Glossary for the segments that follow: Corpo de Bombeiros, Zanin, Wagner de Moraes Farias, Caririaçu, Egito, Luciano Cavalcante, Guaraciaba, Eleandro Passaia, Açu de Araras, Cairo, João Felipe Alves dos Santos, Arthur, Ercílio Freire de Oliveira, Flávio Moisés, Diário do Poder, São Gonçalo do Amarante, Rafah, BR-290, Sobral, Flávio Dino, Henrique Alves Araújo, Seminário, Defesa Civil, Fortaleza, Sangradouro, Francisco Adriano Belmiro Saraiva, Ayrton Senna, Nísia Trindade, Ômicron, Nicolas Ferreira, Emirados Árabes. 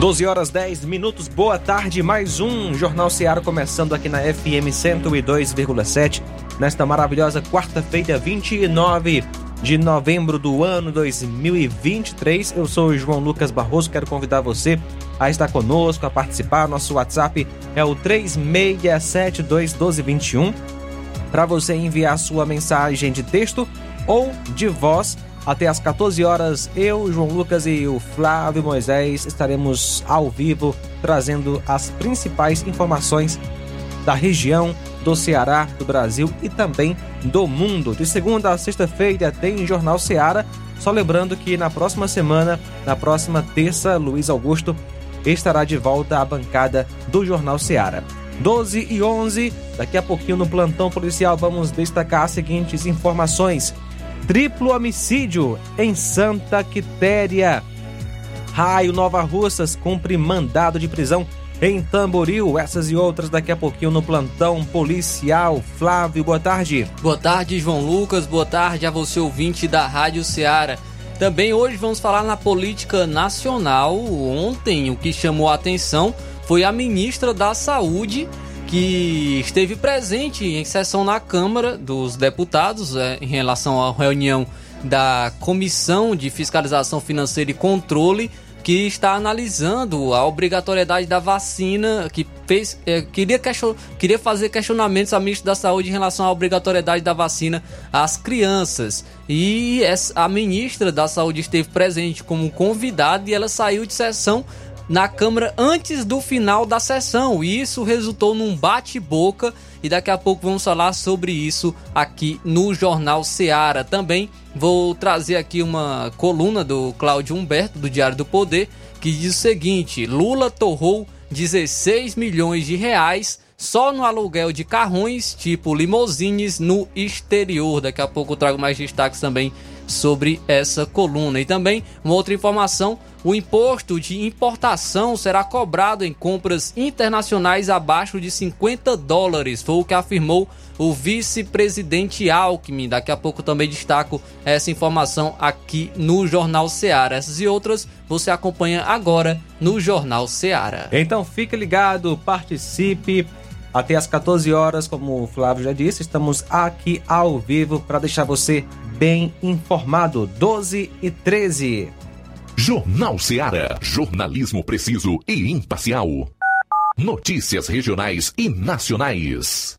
12h10, boa tarde, mais um Jornal Seara começando aqui na FM 102,7, nesta maravilhosa quarta-feira, 29 de novembro do ano 2023. Eu sou o João Lucas Barroso, quero convidar você a estar conosco, a participar. Nosso WhatsApp é o 36721221, para você enviar sua mensagem de texto ou de voz. Até às 14 horas, eu, João Lucas e o Flávio Moisés estaremos ao vivo trazendo as principais informações da região, do Ceará, do Brasil e também do mundo. De segunda a sexta-feira tem Jornal Seara. Só lembrando que na próxima semana, na próxima terça, Luiz Augusto estará de volta à bancada do Jornal Seara. 12h11, daqui a pouquinho no Plantão Policial vamos destacar as seguintes informações. Triplo homicídio em Santa Quitéria. Raio Nova Russas cumpre mandado de prisão em Tamboril. Essas e outras daqui a pouquinho no Plantão Policial. Flávio, boa tarde. Boa tarde, João Lucas. Boa tarde a você, ouvinte da Rádio Seara. Também hoje vamos falar na política nacional. Ontem o que chamou a atenção foi a ministra da Saúde, que esteve presente em sessão na Câmara dos Deputados em relação à reunião da Comissão de Fiscalização Financeira e Controle, que está analisando a obrigatoriedade da vacina, que fez, queria fazer questionamentos à ministra da Saúde em relação à obrigatoriedade da vacina às crianças. E a ministra da Saúde esteve presente como convidada e ela saiu de sessão na Câmara antes do final da sessão, e isso resultou num bate-boca, e daqui a pouco vamos falar sobre isso aqui no Jornal Seara. Também vou trazer aqui uma coluna do Cláudio Humberto, do Diário do Poder, que diz o seguinte: Lula torrou 16 milhões de reais só no aluguel de carrões tipo limousines no exterior. Daqui a pouco eu trago mais destaques também sobre essa coluna. E também uma outra informação: o imposto de importação será cobrado em compras internacionais abaixo de $50, foi o que afirmou o vice-presidente Alckmin. Daqui a pouco também destaco essa informação aqui no Jornal Seara. Essas e outras você acompanha agora no Jornal Seara. Então fique ligado, participe. Até às 14 horas, como o Flávio já disse, estamos aqui ao vivo para deixar você bem informado. 12h13. Jornal Seara. Jornalismo preciso e imparcial. Notícias regionais e nacionais.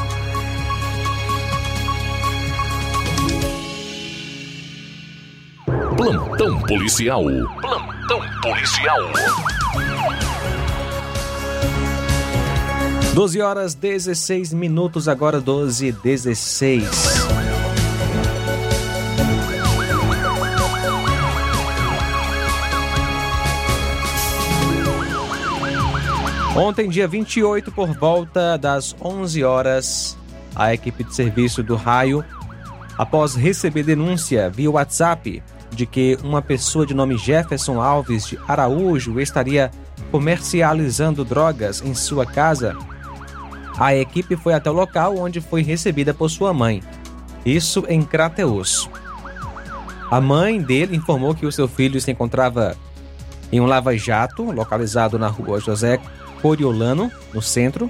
Plantão policial. Plantão policial. 12h16, agora 12h16. Ontem, dia 28, por volta das 11h, a equipe de serviço do Raio, após receber denúncia via WhatsApp de que uma pessoa de nome Jefferson Alves de Araújo estaria comercializando drogas em sua casa, a equipe foi até o local, onde foi recebida por sua mãe, isso em Crateus. A mãe dele informou que o seu filho se encontrava em um lava-jato, localizado na rua José Coriolano, no centro,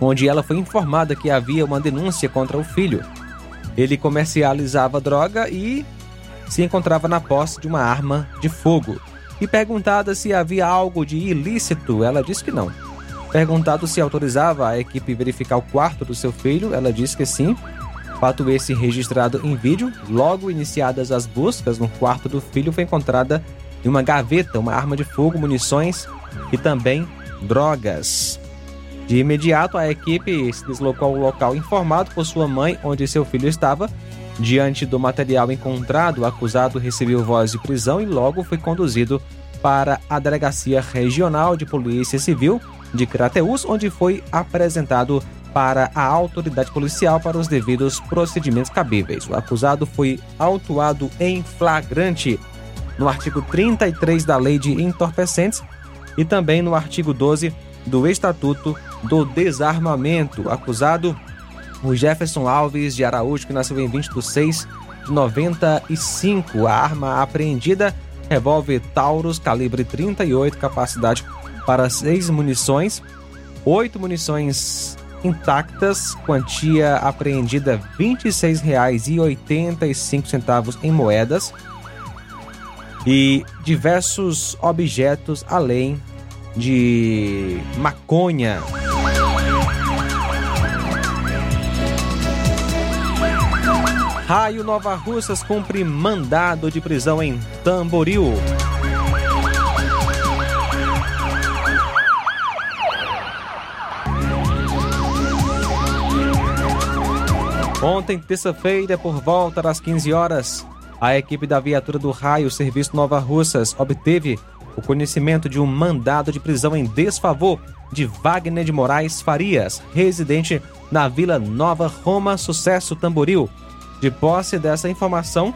onde ela foi informada que havia uma denúncia contra o filho. Ele comercializava droga e se encontrava na posse de uma arma de fogo. E perguntada se havia algo de ilícito, ela disse que não. Perguntado se autorizava a equipe verificar o quarto do seu filho, ela disse que sim. Fato esse registrado em vídeo. Logo iniciadas as buscas no quarto do filho, foi encontrada em uma gaveta uma arma de fogo, munições e também drogas. De imediato, a equipe se deslocou ao local informado por sua mãe, onde seu filho estava. Diante do material encontrado, o acusado recebeu voz de prisão e logo foi conduzido para a Delegacia Regional de Polícia Civil de Crateús, onde foi apresentado para a autoridade policial para os devidos procedimentos cabíveis. O acusado foi autuado em flagrante no artigo 33 da Lei de Entorpecentes e também no artigo 12 do Estatuto do Desarmamento. O acusado, o Jefferson Alves de Araújo, que nasceu em 20/6/95. A arma apreendida, revólver Taurus, calibre 38, capacidade para 6 munições, 8 munições intactas, quantia apreendida R$ 26,85 em moedas e diversos objetos além de maconha. Raio Nova Russas cumpre mandado de prisão em Tamboril. Ontem, terça-feira, por volta das 15h, a equipe da viatura do Raio Serviço Nova Russas obteve o conhecimento de um mandado de prisão em desfavor de Wagner de Moraes Farias, residente na Vila Nova Roma, Sucesso, Tamboril. De posse dessa informação,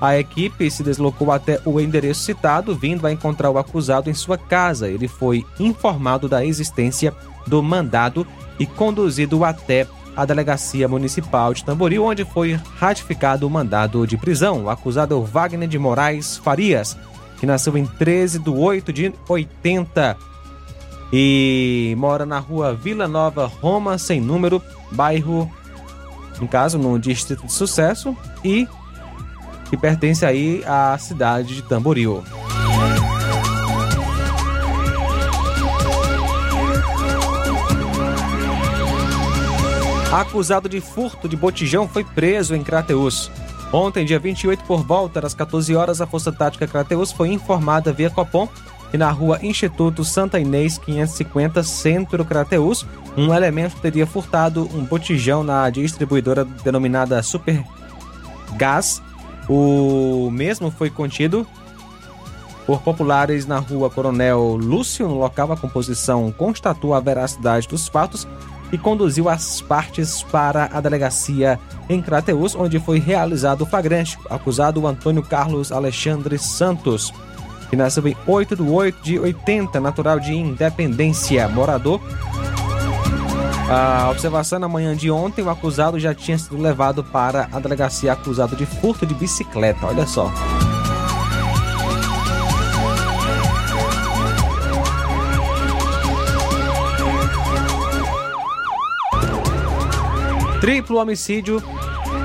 a equipe se deslocou até o endereço citado, vindo a encontrar o acusado em sua casa. Ele foi informado da existência do mandado e conduzido até a Delegacia Municipal de Tamboril, onde foi ratificado o mandado de prisão. O acusado é o Wagner de Moraes Farias, que nasceu em 13/8/80 e mora na rua Vila Nova Roma, sem número, bairro, no caso, no Distrito de Sucesso, e que pertence aí à cidade de Tamboril. Acusado de furto de botijão foi preso em Crateús. Ontem, dia 28, por volta das 14h, a Força Tática Crateús foi informada via Copom e na rua Instituto Santa Inês 550, Centro Crateús, um elemento teria furtado um botijão na distribuidora denominada Super Gás. O mesmo foi contido por populares na rua Coronel Lúcio. No local, a composição constatou a veracidade dos fatos e conduziu as partes para a delegacia em Crateus, onde foi realizado o flagrante. Acusado Antônio Carlos Alexandre Santos, que nasceu em 8/8/80, natural de Independência, morador. A observação: na manhã de ontem, o acusado já tinha sido levado para a delegacia acusado de furto de bicicleta. Olha só. Triplo homicídio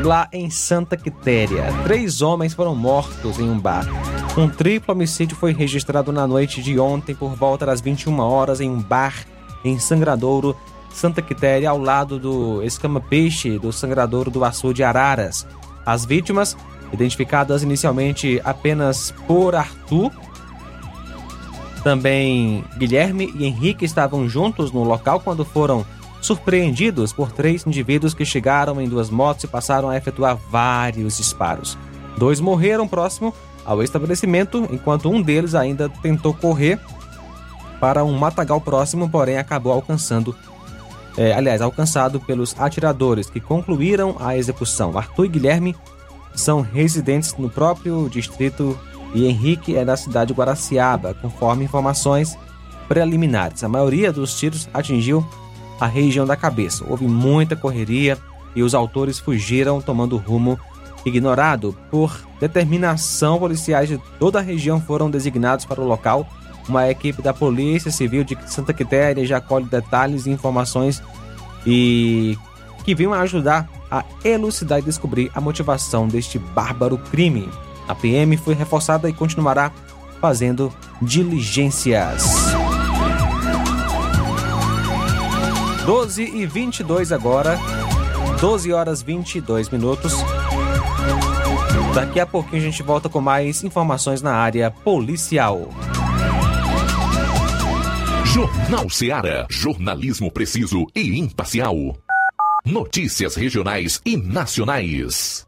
lá em Santa Quitéria. 3 homens foram mortos em um bar. Um triplo homicídio foi registrado na noite de ontem por volta das 21 horas em um bar em Sangradouro, Santa Quitéria, ao lado do escama-peixe do Sangradouro do Açu de Araras. As vítimas, identificadas inicialmente apenas por Arthur, também Guilherme e Henrique, estavam juntos no local quando foram surpreendidos por 3 indivíduos que chegaram em 2 motos e passaram a efetuar vários disparos. 2 morreram próximo ao estabelecimento, enquanto um deles ainda tentou correr para um matagal próximo, porém acabou alcançado pelos atiradores, que concluíram a execução. Arthur e Guilherme são residentes no próprio distrito e Henrique é da cidade de Guaraciaba, conforme informações preliminares. A maioria dos tiros atingiu a região da cabeça. Houve muita correria e os autores fugiram tomando rumo ignorado. Por determinação, policiais de toda a região foram designados para o local. Uma equipe da Polícia Civil de Santa Quitéria já colhe detalhes e informações e que vinham ajudar a elucidar e descobrir a motivação deste bárbaro crime. A PM foi reforçada e continuará fazendo diligências. 12h22 agora, 12h22. Daqui a pouquinho a gente volta com mais informações na área policial. Jornal Seara, jornalismo preciso e imparcial. Notícias regionais e nacionais.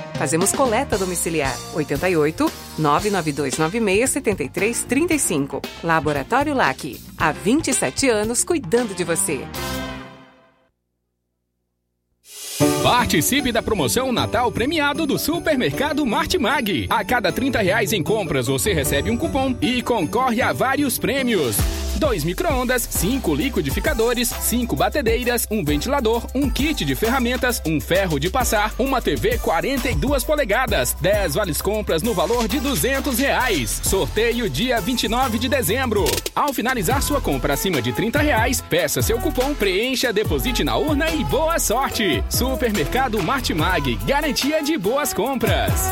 Fazemos coleta domiciliar. 88-99296-7335. Laboratório LAC. Há 27 anos cuidando de você. Participe da promoção Natal Premiado do Supermercado Martimag. A cada R$30 em compras, você recebe um cupom e concorre a vários prêmios. 2 micro-ondas, 5 liquidificadores, 5 batedeiras, um ventilador, um kit de ferramentas, um ferro de passar, uma TV 42 polegadas, 10 vales-compras no valor de R$200. Sorteio dia 29 de dezembro. Ao finalizar sua compra acima de R$30, peça seu cupom, preencha, deposite na urna e boa sorte. Supermercado Martimag, garantia de boas compras.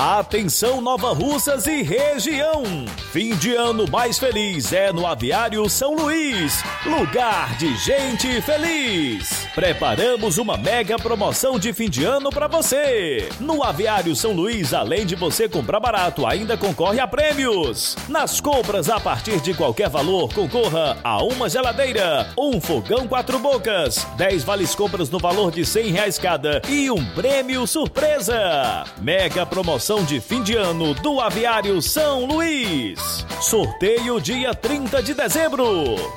Atenção Nova Russas e região! Fim de ano mais feliz é no Aviário São Luís, lugar de gente feliz. Preparamos uma mega promoção de fim de ano para você. No Aviário São Luís, além de você comprar barato, ainda concorre a prêmios. Nas compras a partir de qualquer valor, concorra a uma geladeira, um fogão 4 bocas, 10 vales compras no valor de R$100 cada e um prêmio surpresa. Mega promoção de fim de ano do Aviário São Luís. Sorteio dia 30 de dezembro.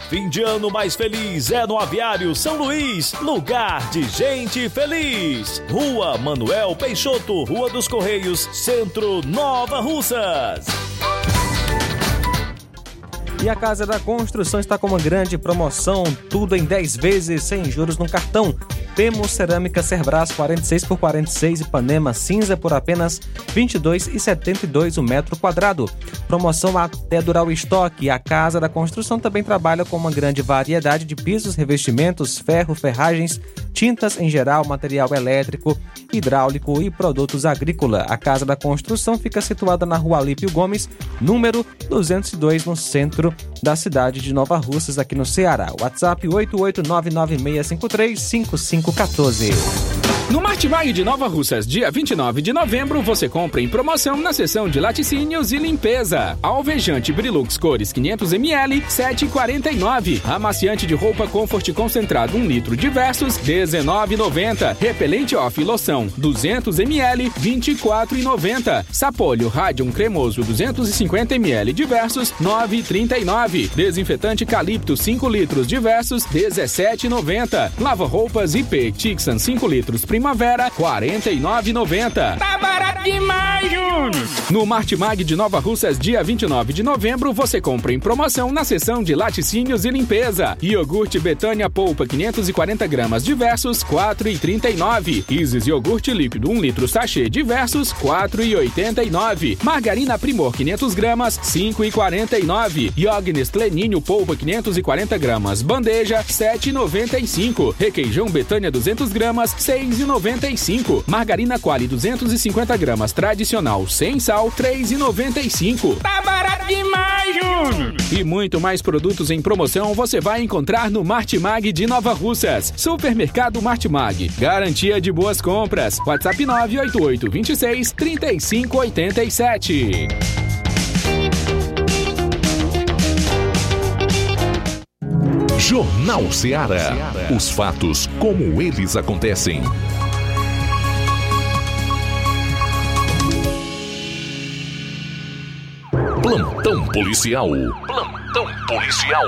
Fim de ano mais feliz é no Aviário São Luís, lugar de gente feliz. Rua Manuel Peixoto, Rua dos Correios, Centro, Nova Russas. E a Casa da Construção está com uma grande promoção, tudo em 10 vezes sem juros no cartão. Temos cerâmica Cerbras 46x46 Ipanema cinza por apenas R$ 22,72 o metro quadrado. Promoção até durar o estoque. A Casa da Construção também trabalha com uma grande variedade de pisos, revestimentos, ferro, ferragens, tintas em geral, material elétrico, hidráulico e produtos agrícola. A Casa da Construção fica situada na Rua Alípio Gomes, número 202, no centro da cidade de Nova Russas, aqui no Ceará. WhatsApp 88996535514. No Martimag de Nova Russas, dia 29 de novembro, você compra em promoção na seção de laticínios e limpeza. Alvejante Brilux cores 500ml, 7,49. Amaciante de roupa Comfort concentrado 1 litro diversos, 19,90. Repelente off loção 200ml, 24,90. Sapolho Radium cremoso 250ml diversos, 9,39. Desinfetante Calipto 5 litros diversos, 17,90. Lava roupas IP Tixan 5 litros primavera, 49,90. Tá barato demais, Júnior! No Martimag de Nova Russas, dia 29 de novembro, você compra em promoção na seção de laticínios e limpeza. Iogurte Betânia polpa 540 gramas diversos, 4,39. Isis iogurte líquido 1 litro sachê diversos, 4,89. Margarina Primor 500 gramas, 5,49. Iog Nestlé Ninho polpa 540 gramas bandeja, 7,95. Requeijão Betânia 200 gramas, 6,95. Margarina Quali 250 gramas tradicional sem sal, 3,95. Tá barato demais, Júnior! E muito mais produtos em promoção você vai encontrar no Martimag de Nova Russas. Supermercado Martimag, garantia de boas compras. WhatsApp 988263587. Jornal Seara. Os fatos como eles acontecem. Plantão policial. Plantão policial.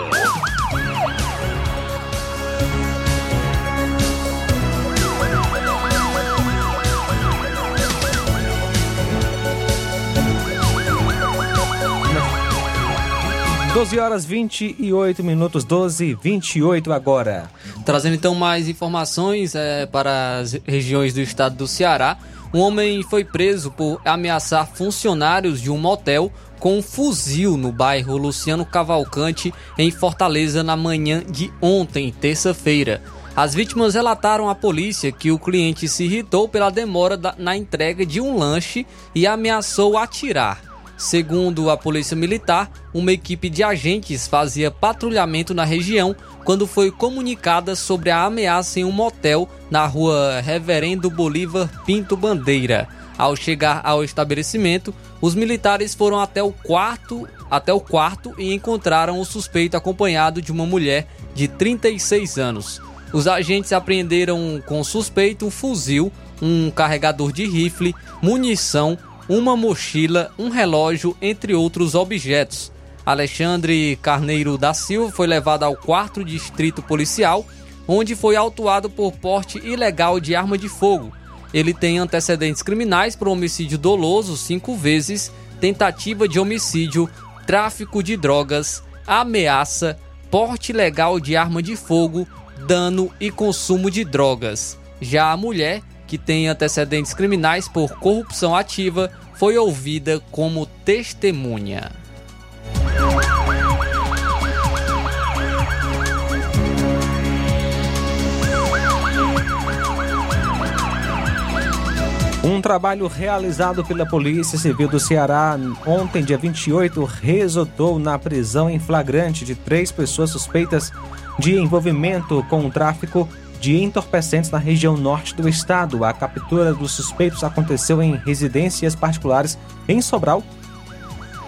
Doze horas 28 minutos, 12 e 28 agora. Trazendo então mais informações para as regiões do estado do Ceará. Um homem foi preso por ameaçar funcionários de um motel com um fuzil no bairro Luciano Cavalcante, em Fortaleza, na manhã de ontem, terça-feira. As vítimas relataram à polícia que o cliente se irritou pela demora na entrega de um lanche e ameaçou atirar. Segundo a Polícia Militar, uma equipe de agentes fazia patrulhamento na região quando foi comunicada sobre a ameaça em um motel na rua Reverendo Bolívar Pinto Bandeira. Ao chegar ao estabelecimento, os militares foram até o quarto e encontraram o suspeito acompanhado de uma mulher de 36 anos. Os agentes apreenderam com o suspeito um fuzil, um carregador de rifle, munição, uma mochila, um relógio, entre outros objetos. Alexandre Carneiro da Silva foi levado ao 4º Distrito Policial, onde foi autuado por porte ilegal de arma de fogo. Ele tem antecedentes criminais por homicídio doloso 5 vezes, tentativa de homicídio, tráfico de drogas, ameaça, porte ilegal de arma de fogo, dano e consumo de drogas. Já a mulher, que tem antecedentes criminais por corrupção ativa, foi ouvida como testemunha. Um trabalho realizado pela Polícia Civil do Ceará ontem, dia 28, resultou na prisão em flagrante de 3 pessoas suspeitas de envolvimento com o tráfico de entorpecentes na região norte do estado. A captura dos suspeitos aconteceu em residências particulares em Sobral.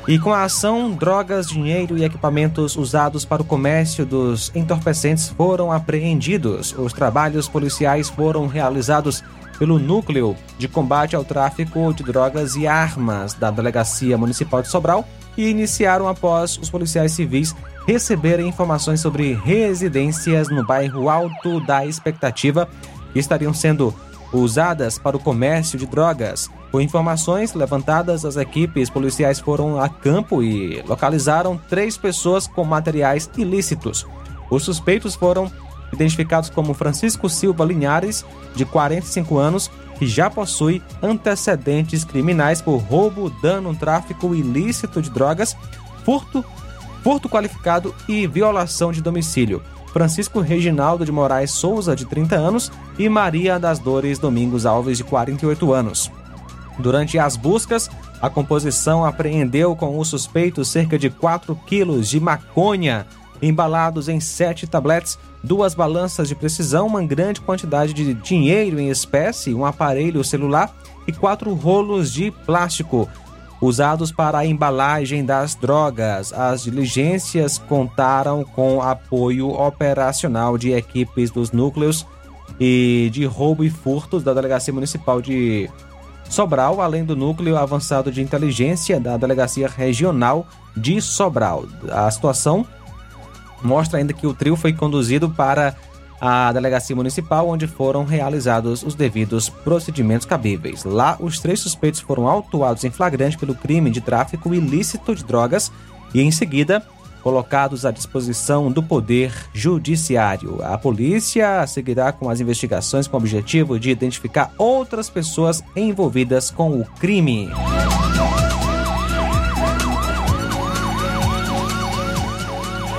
E com a ação, drogas, dinheiro e equipamentos usados para o comércio dos entorpecentes foram apreendidos. Os trabalhos policiais foram realizados pelo Núcleo de Combate ao Tráfico de Drogas e Armas da Delegacia Municipal de Sobral e iniciaram após os policiais civis receberem informações sobre residências no bairro Alto da Expectativa que estariam sendo usadas para o comércio de drogas. Com informações levantadas, as equipes policiais foram a campo e localizaram 3 pessoas com materiais ilícitos. Os suspeitos foram identificados como Francisco Silva Linhares, de 45 anos, que já possui antecedentes criminais por roubo, dano, tráfico ilícito de drogas, furto qualificado e violação de domicílio. Francisco Reginaldo de Moraes Souza, de 30 anos, e Maria das Dores Domingos Alves, de 48 anos. Durante as buscas, a composição apreendeu com os suspeitos cerca de 4 quilos de maconha, embalados em 7 tabletes, 2 balanças de precisão, uma grande quantidade de dinheiro em espécie, um aparelho celular e 4 rolos de plástico usados para a embalagem das drogas. As diligências contaram com apoio operacional de equipes dos núcleos e de roubo e furtos da Delegacia Municipal de Sobral, além do Núcleo Avançado de Inteligência da Delegacia Regional de Sobral. A situação mostra ainda que o trio foi conduzido para a Delegacia Municipal, onde foram realizados os devidos procedimentos cabíveis. Lá, os 3 suspeitos foram autuados em flagrante pelo crime de tráfico ilícito de drogas e, em seguida, colocados à disposição do Poder Judiciário. A polícia seguirá com as investigações com o objetivo de identificar outras pessoas envolvidas com o crime.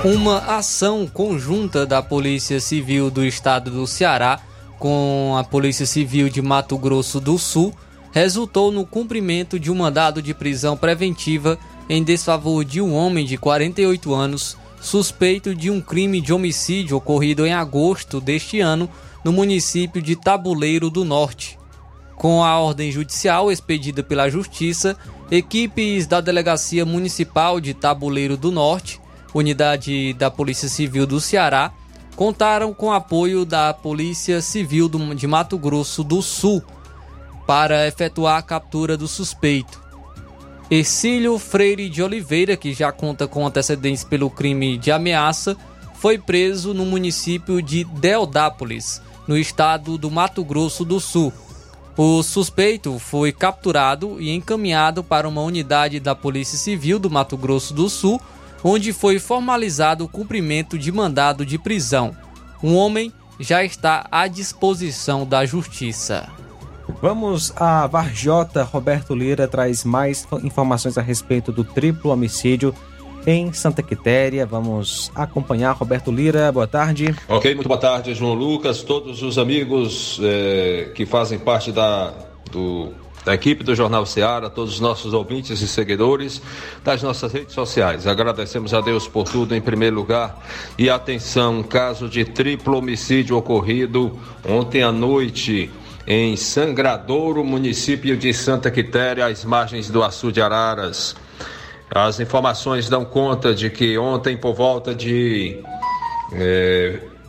Uma ação conjunta da Polícia Civil do Estado do Ceará com a Polícia Civil de Mato Grosso do Sul resultou no cumprimento de um mandado de prisão preventiva em desfavor de um homem de 48 anos, suspeito de um crime de homicídio ocorrido em agosto deste ano no município de Tabuleiro do Norte. Com a ordem judicial expedida pela Justiça, equipes da Delegacia Municipal de Tabuleiro do Norte, unidade da Polícia Civil do Ceará, contaram com o apoio da Polícia Civil de Mato Grosso do Sul para efetuar a captura do suspeito. Ercílio Freire de Oliveira, que já conta com antecedentes pelo crime de ameaça, foi preso no município de Deodápolis, no estado do Mato Grosso do Sul. O suspeito foi capturado e encaminhado para uma unidade da Polícia Civil do Mato Grosso do Sul, onde foi formalizado o cumprimento de mandado de prisão. Um homem já está à disposição da Justiça. Vamos a Varjota. Roberto Lira traz mais informações a respeito do triplo homicídio em Santa Quitéria. Vamos acompanhar Roberto Lira. Boa tarde. Ok, muito boa tarde, João Lucas, todos os amigos que fazem parte da equipe do Jornal Seara, todos os nossos ouvintes e seguidores das nossas redes sociais. Agradecemos a Deus por tudo em primeiro lugar. E atenção, caso de triplo homicídio ocorrido ontem à noite em Sangradouro, município de Santa Quitéria, às margens do Açu de Araras. As informações dão conta de que ontem, por volta de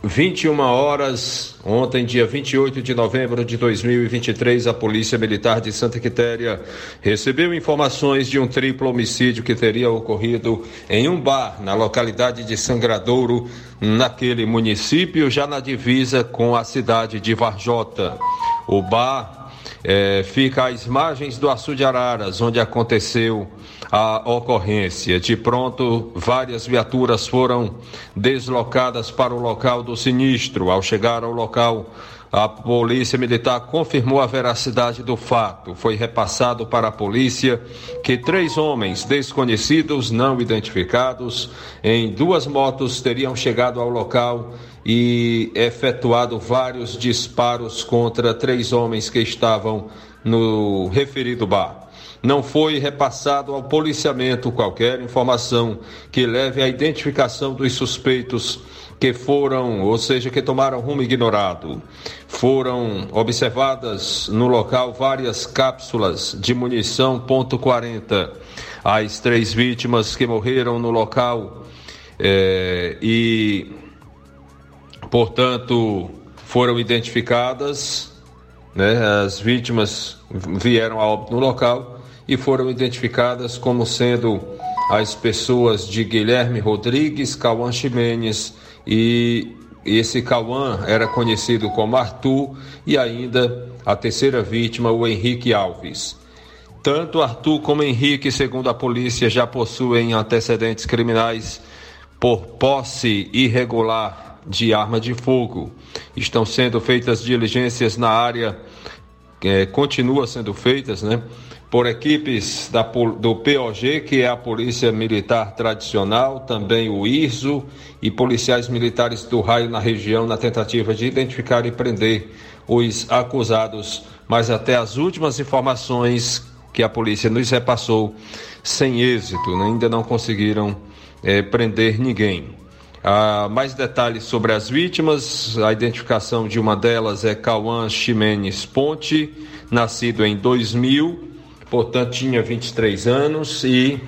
21 horas, ontem, dia 28 de novembro de 2023, a Polícia Militar de Santa Quitéria recebeu informações de um triplo homicídio que teria ocorrido em um bar na localidade de Sangradouro, naquele município, já na divisa com a cidade de Varjota. O bar fica às margens do Açu de Araras, onde aconteceu a ocorrência. De pronto, várias viaturas foram deslocadas para o local do sinistro. Ao chegar ao local, a Polícia Militar confirmou a veracidade do fato. Foi repassado para a polícia que 3 homens desconhecidos, não identificados, em 2 motos teriam chegado ao local e efetuado vários disparos contra 3 homens que estavam no referido bar. Não foi repassado ao policiamento qualquer informação que leve à identificação dos suspeitos que foram, ou seja, que tomaram rumo ignorado. Foram observadas no local várias cápsulas de munição .40. As 3 vítimas que morreram no local portanto, foram identificadas, né? As vítimas vieram a óbito no local e foram identificadas como sendo as pessoas de Guilherme Rodrigues, Cauã Ximenes, e esse Cauã era conhecido como Arthur, e ainda a terceira vítima, o Henrique Alves. Tanto Arthur como Henrique, segundo a polícia, já possuem antecedentes criminais por posse irregular de arma de fogo. Estão sendo feitas diligências na área, continua sendo feitas, né? Por equipes do POG, que é a Polícia Militar Tradicional, também o IRSO e policiais militares do raio na região, na tentativa de identificar e prender os acusados. Mas até as últimas informações que a polícia nos repassou, sem êxito, né? Ainda não conseguiram prender ninguém. Mais detalhes sobre as vítimas: a identificação de uma delas é Cauã Ximenes Ponte, nascido em 2000, portanto, tinha 23 anos e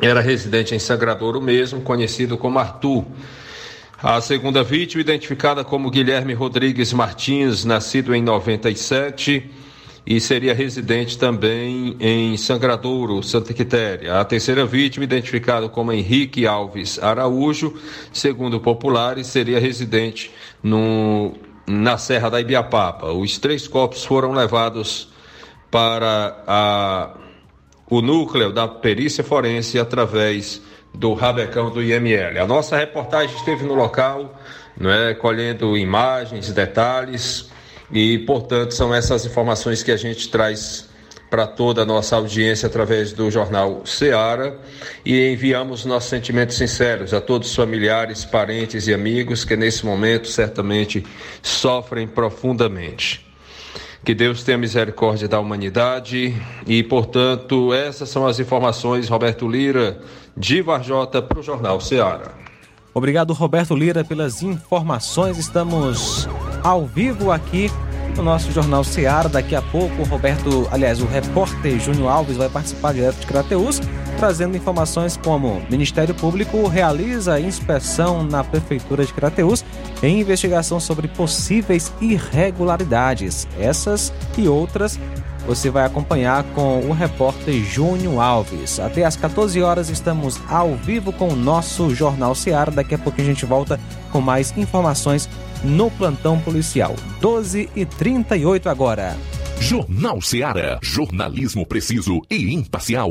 era residente em Sangradouro mesmo, conhecido como Arthur. A segunda vítima, identificada como Guilherme Rodrigues Martins, nascido em 97 e seria residente também em Sangradouro, Santa Quitéria. A terceira vítima, identificada como Henrique Alves Araújo, segundo populares, seria residente na Serra da Ibiapaba. Os 3 corpos foram levados para o núcleo da perícia forense através do rabecão do IML. A nossa reportagem esteve no local, né, colhendo imagens, detalhes, e, portanto, são essas informações que a gente traz para toda a nossa audiência através do Jornal Seara, e enviamos nossos sentimentos sinceros a todos os familiares, parentes e amigos que, nesse momento, certamente sofrem profundamente. Que Deus tenha misericórdia da humanidade e, portanto, essas são as informações, Roberto Lira, de Varjota, para o Jornal Seara. Obrigado, Roberto Lira, pelas informações. Estamos ao vivo aqui no nosso Jornal Seara. Daqui a pouco, o repórter Júnior Alves vai participar direto de Crateus, trazendo informações como: Ministério Público realiza inspeção na Prefeitura de Crateus em investigação sobre possíveis irregularidades. Essas e outras você vai acompanhar com o repórter Júnior Alves. Até às 14 horas estamos ao vivo com o nosso Jornal Seara. Daqui a pouquinho a gente volta com mais informações no plantão policial. 12h38 agora. Jornal Seara. Jornalismo preciso e imparcial.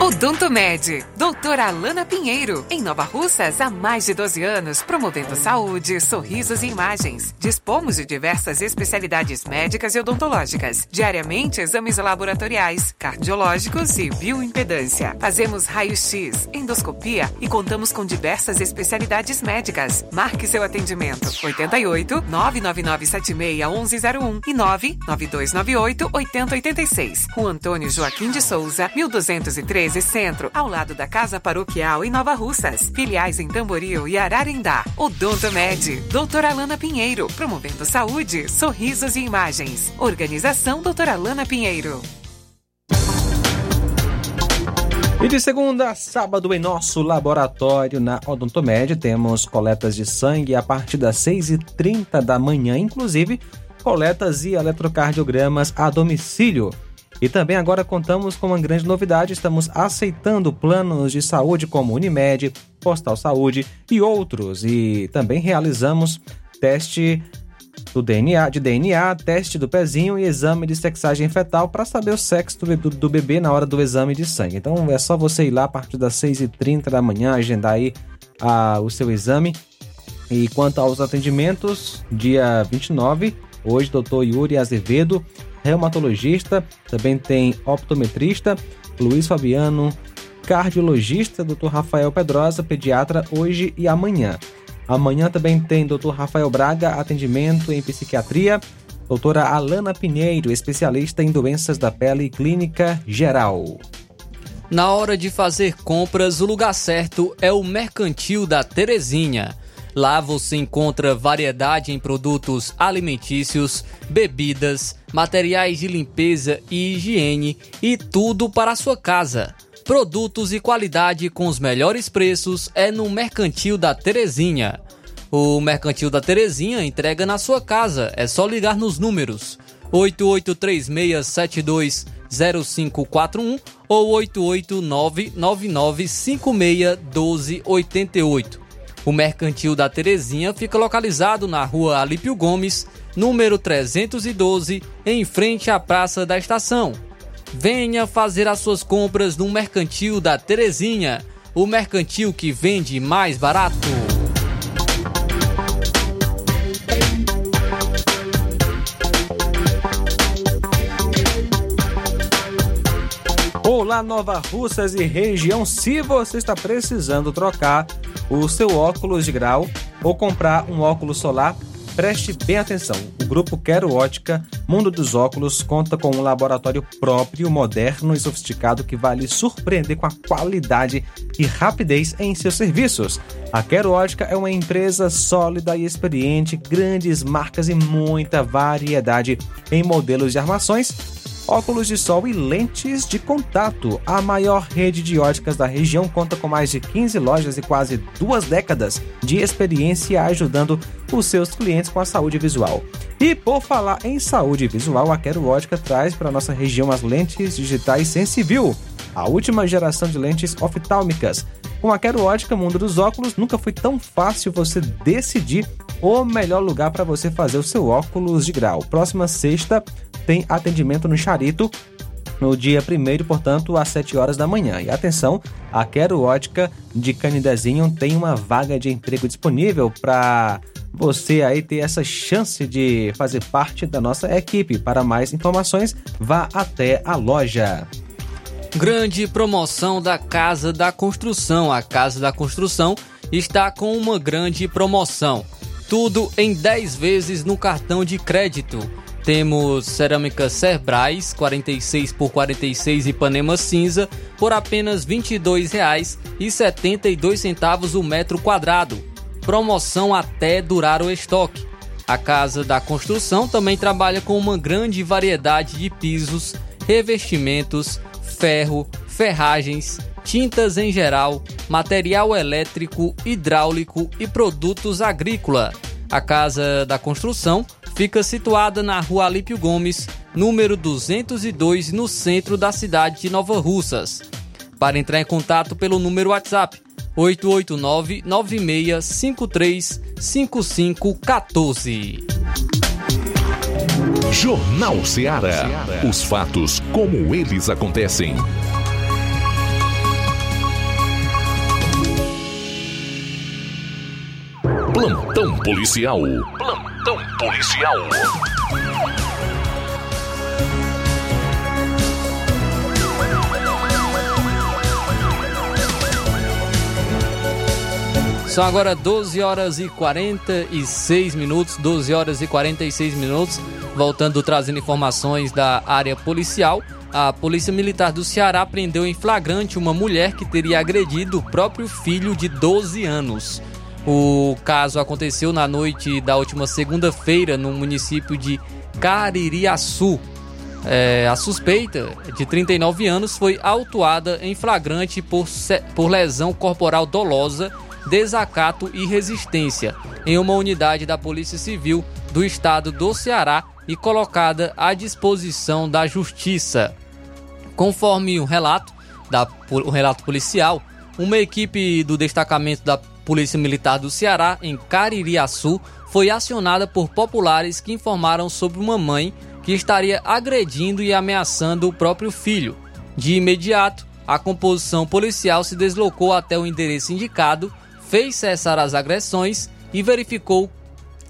Odontomed, doutora Alana Pinheiro, em Nova Russas há mais de 12 anos, promovendo saúde, sorrisos e imagens. Dispomos de diversas especialidades médicas e odontológicas, diariamente exames laboratoriais, cardiológicos e bioimpedância. Fazemos raio-x, endoscopia e contamos com diversas especialidades médicas. Marque seu atendimento 88 999761101 e 99298 8086. Rua Antônio Joaquim de Souza, 1213. Centro, ao lado da Casa Paroquial em Nova Russas, filiais em Tamboril e Ararindá. Odontomed, doutora Alana Pinheiro, promovendo saúde, sorrisos e imagens. Organização doutora Alana Pinheiro. E de segunda a sábado, em nosso laboratório na Odontomed, temos coletas de sangue a partir das 6h30 da manhã, inclusive coletas e eletrocardiogramas a domicílio. E também agora contamos com uma grande novidade, estamos aceitando planos de saúde como Unimed, Postal Saúde e outros. E também realizamos teste de DNA, teste do pezinho e exame de sexagem fetal para saber o sexo do bebê na hora do exame de sangue. Então é só você ir lá a partir das 6h30 da manhã, agendar aí o seu exame. E quanto aos atendimentos, dia 29, hoje, Dr. Yuri Azevedo, reumatologista, também tem optometrista, Luiz Fabiano, cardiologista, Dr. Rafael Pedrosa, pediatra, hoje e amanhã. Amanhã também tem Dr. Rafael Braga, atendimento em psiquiatria, doutora Alana Pinheiro, especialista em doenças da pele e clínica geral. Na hora de fazer compras, o lugar certo é o Mercantil da Terezinha. Lá você encontra variedade em produtos alimentícios, bebidas, materiais de limpeza e higiene e tudo para a sua casa. Produtos e qualidade com os melhores preços é no Mercantil da Terezinha. O Mercantil da Terezinha entrega na sua casa, é só ligar nos números 8836720541 ou 88999561288. O Mercantil da Terezinha fica localizado na Rua Alípio Gomes, número 312, em frente à Praça da Estação. Venha fazer as suas compras no Mercantil da Terezinha, o mercantil que vende mais barato. Olá, Nova Russas e região, se você está precisando trocar o seu óculos de grau ou comprar um óculos solar, preste bem atenção. O grupo Quero Ótica Mundo dos Óculos conta com um laboratório próprio, moderno e sofisticado que vai lhe surpreender com a qualidade e rapidez em seus serviços. A Quero Ótica é uma empresa sólida e experiente, grandes marcas e muita variedade em modelos de armações, óculos de sol e lentes de contato. A maior rede de óticas da região conta com mais de 15 lojas e quase 2 décadas de experiência ajudando os seus clientes com a saúde visual. E por falar em saúde visual, a Quero Ótica traz para a nossa região as lentes digitais Sensiview, a última geração de lentes oftálmicas. Com a Quero Ótica Mundo dos Óculos, nunca foi tão fácil você decidir o melhor lugar para você fazer o seu óculos de grau. Próxima sexta, tem atendimento no Charito, no dia 1º, portanto, às 7 horas da manhã. E atenção, a Quero Ótica de Canidezinho tem uma vaga de emprego disponível para você aí ter essa chance de fazer parte da nossa equipe. Para mais informações, vá até a loja. Grande promoção da Casa da Construção. A Casa da Construção está com uma grande promoção. Tudo em 10 vezes no cartão de crédito. Temos cerâmica Cerbrais 46x46 Ipanema cinza por apenas R$ 22,72 o metro quadrado. Promoção até durar o estoque. A Casa da Construção também trabalha com uma grande variedade de pisos, revestimentos, ferro, ferragens, tintas em geral, material elétrico, hidráulico e produtos agrícola. A Casa da Construção fica situada na Rua Alípio Gomes, número 202, no centro da cidade de Nova Russas. Para entrar em contato pelo número WhatsApp 889-9653-5514. Jornal Seara. Os fatos como eles acontecem. Plantão policial. Plantão policial. São agora 12 horas e 46 minutos. Voltando, trazendo informações da área policial. A Polícia Militar do Ceará prendeu em flagrante uma mulher que teria agredido o próprio filho de 12 anos. O caso aconteceu na noite da última segunda-feira no município de Caririaçu. A suspeita, de 39 anos, foi autuada em flagrante por lesão corporal dolosa, desacato e resistência em uma unidade da Polícia Civil do Estado do Ceará e colocada à disposição da Justiça. Conforme o relato policial, uma equipe do destacamento da Polícia Militar do Ceará, em Caririaçu, foi acionada por populares que informaram sobre uma mãe que estaria agredindo e ameaçando o próprio filho. De imediato, a composição policial se deslocou até o endereço indicado, fez cessar as agressões e verificou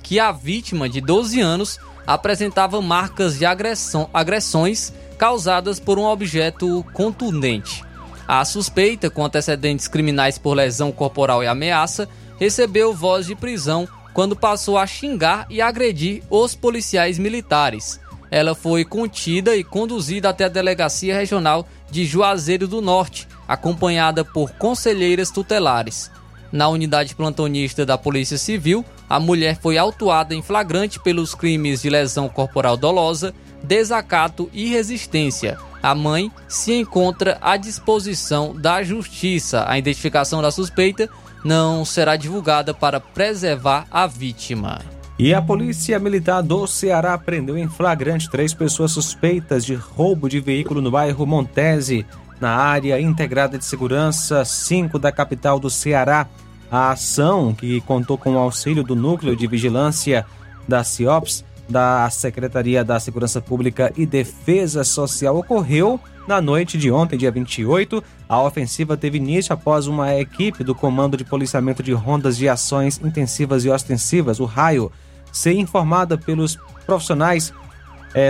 que a vítima, de 12 anos, apresentava marcas de agressões causadas por um objeto contundente. A suspeita, com antecedentes criminais por lesão corporal e ameaça, recebeu voz de prisão quando passou a xingar e agredir os policiais militares. Ela foi contida e conduzida até a Delegacia Regional de Juazeiro do Norte, acompanhada por conselheiras tutelares. Na unidade plantonista da Polícia Civil, a mulher foi autuada em flagrante pelos crimes de lesão corporal dolosa, desacato e resistência. A mãe se encontra à disposição da Justiça. A identificação da suspeita não será divulgada para preservar a vítima. E a Polícia Militar do Ceará prendeu em flagrante 3 pessoas suspeitas de roubo de veículo no bairro Montese, na área integrada de segurança 5 da capital do Ceará. A ação, que contou com o auxílio do Núcleo de Vigilância da CIOPS, da Secretaria da Segurança Pública e Defesa Social, ocorreu na noite de ontem, dia 28. A ofensiva teve início após uma equipe do Comando de Policiamento de Rondas de Ações Intensivas e Ostensivas, o RAIO, ser informada pelos profissionais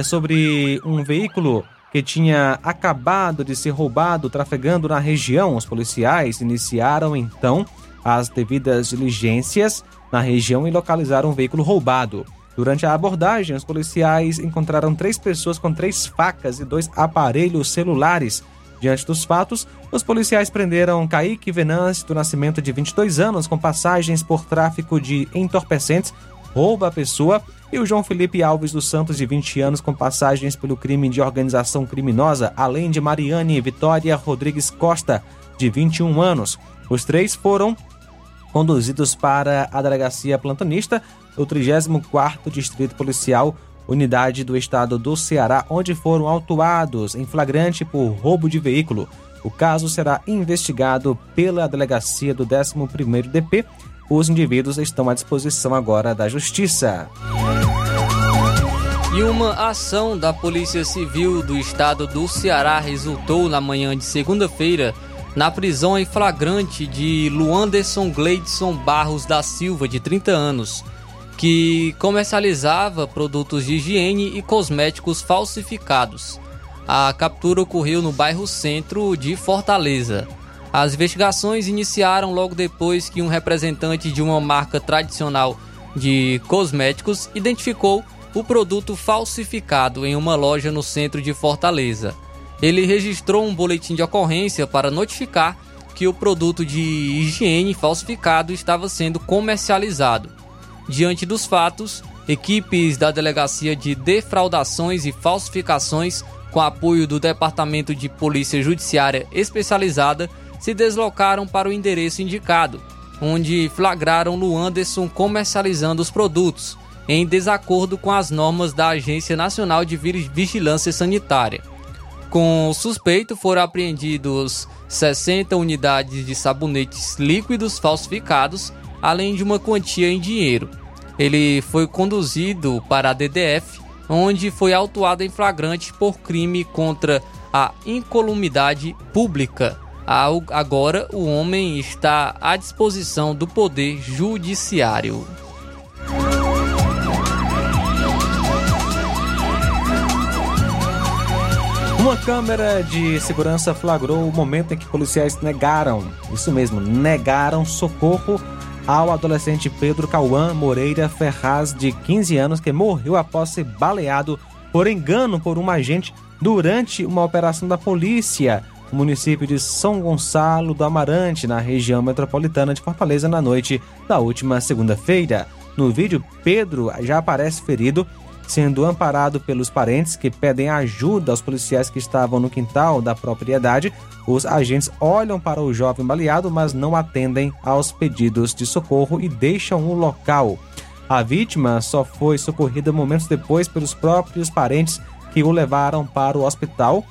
sobre um veículo que tinha acabado de ser roubado trafegando na região. Os policiais iniciaram então as devidas diligências na região e localizaram um veículo roubado. Durante a abordagem, os policiais encontraram 3 pessoas com 3 facas e 2 aparelhos celulares. Diante dos fatos, os policiais prenderam Kaique Venâncio do Nascimento, de 22 anos, com passagens por tráfico de entorpecentes, roubo à pessoa, e o João Felipe Alves dos Santos, de 20 anos, com passagens pelo crime de organização criminosa, além de Mariane Vitória Rodrigues Costa, de 21 anos. Os 3 foram conduzidos para a Delegacia Plantonista, o 34º Distrito Policial, unidade do Estado do Ceará, onde foram autuados em flagrante por roubo de veículo. O caso será investigado pela Delegacia do 11º DP. Os indivíduos estão à disposição agora da Justiça. E uma ação da Polícia Civil do Estado do Ceará resultou na manhã de segunda-feira na prisão em flagrante de Luanderson Gleidson Barros da Silva, de 30 anos, que comercializava produtos de higiene e cosméticos falsificados. A captura ocorreu no bairro Centro de Fortaleza. As investigações iniciaram logo depois que um representante de uma marca tradicional de cosméticos identificou o produto falsificado em uma loja no centro de Fortaleza. Ele registrou um boletim de ocorrência para notificar que o produto de higiene falsificado estava sendo comercializado. Diante dos fatos, equipes da Delegacia de Defraudações e Falsificações, com apoio do Departamento de Polícia Judiciária Especializada, se deslocaram para o endereço indicado, onde flagraram Luanderson comercializando os produtos, em desacordo com as normas da Agência Nacional de Vigilância Sanitária. Com o suspeito foram apreendidos 60 unidades de sabonetes líquidos falsificados, além de uma quantia em dinheiro. Ele foi conduzido para a DDF, onde foi autuado em flagrante por crime contra a incolumidade pública. Agora, o homem está à disposição do Poder Judiciário. Uma câmera de segurança flagrou o momento em que policiais negaram socorro ao adolescente Pedro Cauã Moreira Ferraz, de 15 anos, que morreu após ser baleado por engano por um agente durante uma operação da polícia no município de São Gonçalo do Amarante, na região metropolitana de Fortaleza, na noite da última segunda-feira. No vídeo, Pedro já aparece ferido, sendo amparado pelos parentes, que pedem ajuda aos policiais que estavam no quintal da propriedade. Os agentes olham para o jovem baleado, mas não atendem aos pedidos de socorro e deixam o local. A vítima só foi socorrida momentos depois pelos próprios parentes, que o levaram para o hospital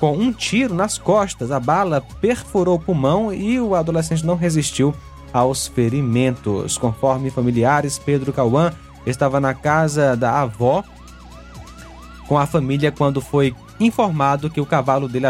com um tiro nas costas. A bala perfurou o pulmão e o adolescente não resistiu aos ferimentos. Conforme familiares, Pedro Cauã estava na casa da avó com a família quando foi informado que o cavalo dele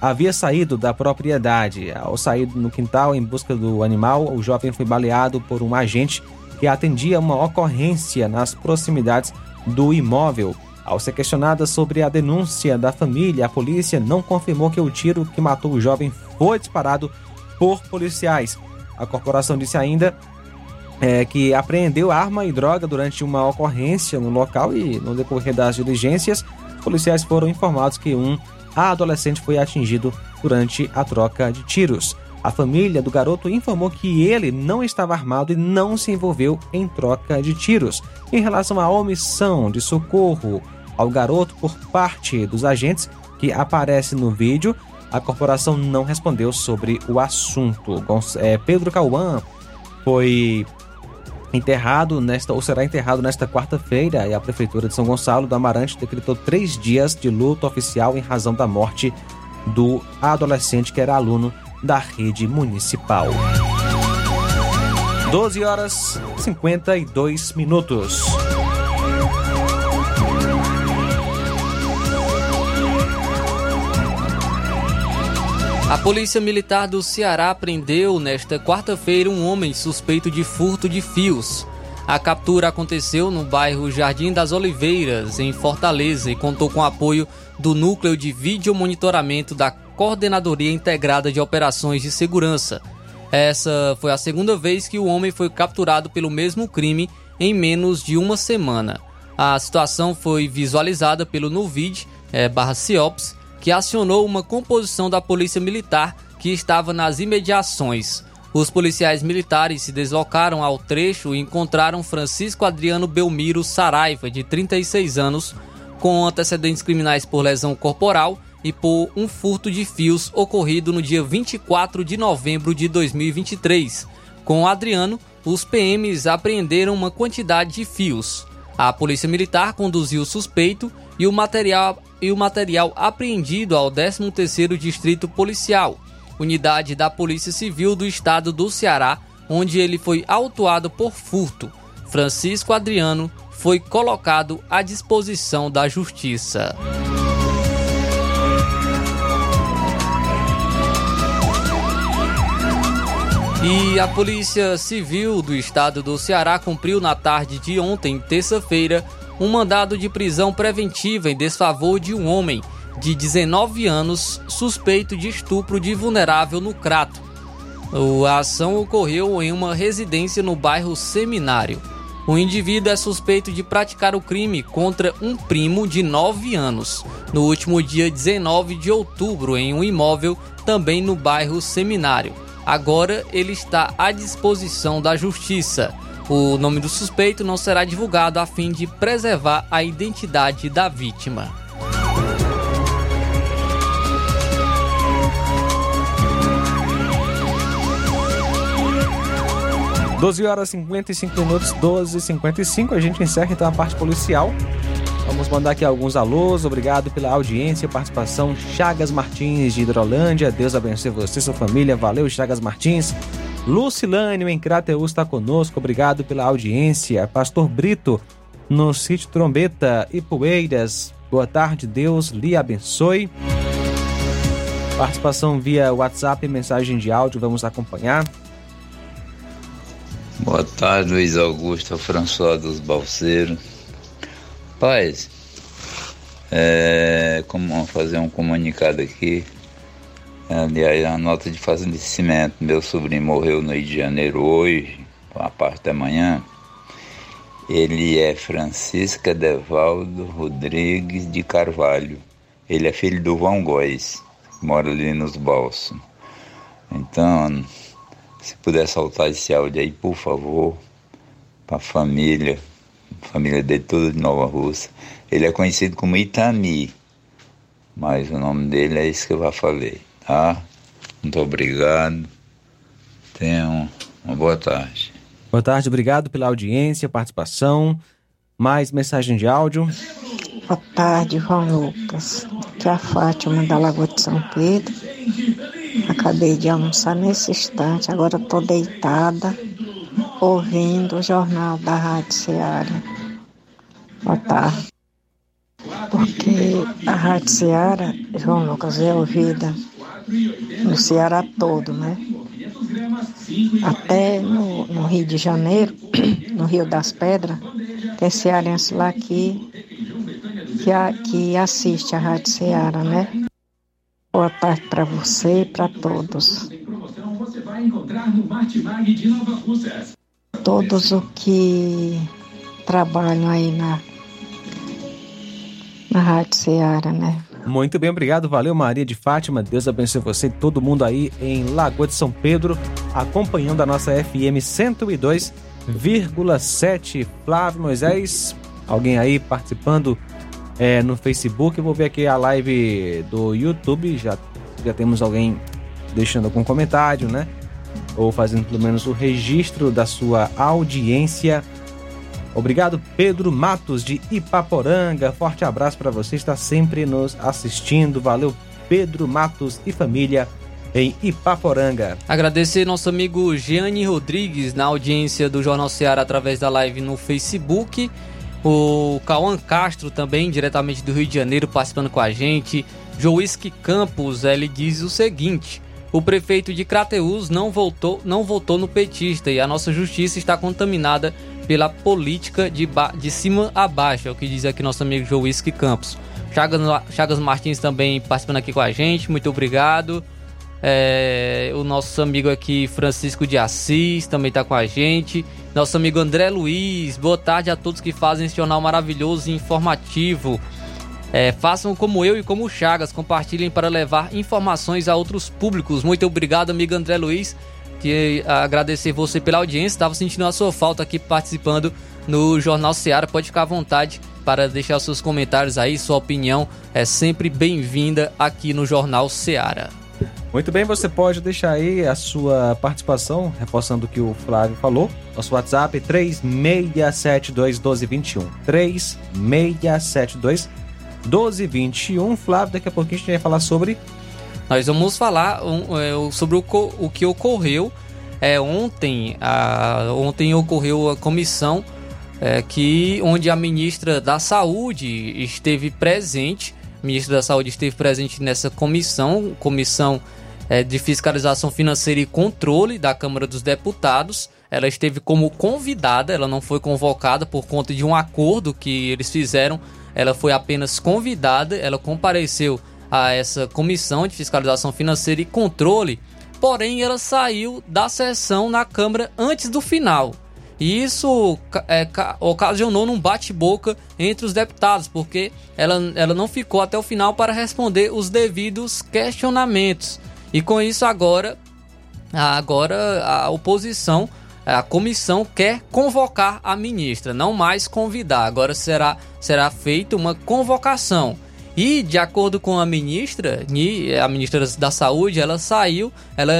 havia saído da propriedade. Ao sair no quintal em busca do animal, o jovem foi baleado por um agente que atendia uma ocorrência nas proximidades do imóvel. Ao ser questionada sobre a denúncia da família, a polícia não confirmou que o tiro que matou o jovem foi disparado por policiais. A corporação disse ainda que apreendeu arma e droga durante uma ocorrência no local, e no decorrer das diligências, os policiais foram informados que um adolescente foi atingido durante a troca de tiros. A família do garoto informou que ele não estava armado e não se envolveu em troca de tiros. Em relação à omissão de socorro ao garoto por parte dos agentes que aparece no vídeo, a corporação não respondeu sobre o assunto. Pedro Cauã foi enterrado será enterrado nesta quarta-feira, e a Prefeitura de São Gonçalo do Amarante decretou 3 dias de luto oficial em razão da morte do adolescente, que era aluno da rede municipal. 12h52. A Polícia Militar do Ceará prendeu nesta quarta-feira um homem suspeito de furto de fios. A captura aconteceu no bairro Jardim das Oliveiras, em Fortaleza, e contou com o apoio do Núcleo de Videomonitoramento da Coordenadoria Integrada de Operações de Segurança. Essa foi a segunda vez que o homem foi capturado pelo mesmo crime em menos de uma semana. A situação foi visualizada pelo NUVID/CIOPS, que acionou uma composição da Polícia Militar que estava nas imediações. Os policiais militares se deslocaram ao trecho e encontraram Francisco Adriano Belmiro Saraiva, de 36 anos, com antecedentes criminais por lesão corporal e por um furto de fios ocorrido no dia 24 de novembro de 2023. Com Adriano, os PMs apreenderam uma quantidade de fios. A Polícia Militar conduziu o suspeito e o material apreendido ao 13º Distrito Policial, unidade da Polícia Civil do Estado do Ceará, onde ele foi autuado por furto. Francisco Adriano foi colocado à disposição da Justiça. E a Polícia Civil do Estado do Ceará cumpriu na tarde de ontem, terça-feira, um mandado de prisão preventiva em desfavor de um homem de 19 anos suspeito de estupro de vulnerável no Crato. A ação ocorreu em uma residência no bairro Seminário. O indivíduo é suspeito de praticar o crime contra um primo de 9 anos no último dia 19 de outubro em um imóvel também no bairro Seminário. Agora ele está à disposição da Justiça. O nome do suspeito não será divulgado a fim de preservar a identidade da vítima. 12h55, 12h55. A gente encerra então a parte policial. Vamos mandar aqui alguns alôs. Obrigado pela audiência e participação. Chagas Martins de Hidrolândia. Deus abençoe você e sua família. Valeu, Chagas Martins. Lucilânio em Crateus está conosco. Obrigado pela audiência. Pastor Brito no sítio Trombeta e Poeiras. Boa tarde, Deus lhe abençoe. Participação via WhatsApp e mensagem de áudio. Vamos acompanhar. Boa tarde, Luiz Augusto, François dos Balseiros. Paz, vamos fazer um comunicado aqui. Aliás, a nota de falecimento. Meu sobrinho morreu no Rio de Janeiro hoje, a parte da manhã. Ele é Francisca Devaldo Rodrigues de Carvalho. Ele é filho do Vão Góes, que mora ali nos Balsos. Então, se puder soltar esse áudio aí, por favor, para a família, dele toda de Nova Russa. Ele é conhecido como Itami, mas o nome dele é isso que eu já falei, tá? Muito obrigado. Tenham uma boa tarde. Boa tarde, obrigado pela audiência, participação. Mais mensagem de áudio. Boa tarde, João Lucas. Aqui é a Fátima da Lagoa de São Pedro. Acabei de almoçar nesse instante, agora estou deitada, ouvindo o jornal da Rádio Seara. Boa tarde. Porque a Rádio Seara, João Lucas, é ouvida no Ceará todo, né? Até no Rio de Janeiro, no Rio das Pedras, tem cearense lá que assiste a Rádio Seara, né? Boa tarde para você e para todos. Todos os que trabalham aí na Rádio Seara, né? Muito bem, obrigado. Valeu, Maria de Fátima. Deus abençoe você e todo mundo aí em Lagoa de São Pedro, acompanhando a nossa FM 102,7. Flávio Moisés, alguém aí participando? No Facebook, eu vou ver aqui a live do YouTube, já temos alguém deixando algum comentário, né? Ou fazendo pelo menos o registro da sua audiência. Obrigado, Pedro Matos de Ipaporanga, forte abraço para você, está sempre nos assistindo. Valeu, Pedro Matos e família em Ipaporanga. Agradecer nosso amigo Gianni Rodrigues na audiência do Jornal Seara através da live no Facebook. O Cauã Castro também, diretamente do Rio de Janeiro, participando com a gente. Joisque Campos, ele diz o seguinte: o prefeito de Crateús não votou no petista e a nossa justiça está contaminada pela política de cima a baixo, é o que diz aqui nosso amigo Joisque Campos. Chagas Martins também participando aqui com a gente, muito obrigado. O nosso amigo aqui Francisco de Assis também está com a gente. Nosso amigo André Luiz, boa tarde a todos que fazem esse jornal maravilhoso e informativo. Façam como eu e como o Chagas, compartilhem para levar informações a outros públicos. Muito obrigado, amigo André Luiz, que agradecer você pela audiência. Estava sentindo a sua falta aqui participando no Jornal Seara. Pode ficar à vontade para deixar seus comentários aí, sua opinião é sempre bem-vinda aqui no Jornal Seara. Muito bem, você pode deixar aí a sua participação, reforçando o que o Flávio falou. Nosso WhatsApp é 3672-1221. 3672-1221. Flávio, daqui a pouquinho a gente vai falar sobre... Nós vamos falar sobre o que ocorreu ontem. Ontem ocorreu a comissão onde a ministra da Saúde esteve presente. A ministra da Saúde esteve presente nessa comissão de Fiscalização Financeira e Controle da Câmara dos Deputados. Ela esteve como convidada, ela não foi convocada por conta de um acordo que eles fizeram. Ela foi apenas convidada, ela compareceu a essa comissão de Fiscalização Financeira e Controle, porém ela saiu da sessão na Câmara antes do final. E isso ocasionou um bate-boca entre os deputados, porque ela não ficou até o final para responder os devidos questionamentos. E com isso agora a oposição, a comissão quer convocar a ministra, não mais convidar. Agora será feita uma convocação. E de acordo com a ministra da Saúde, ela saiu, ela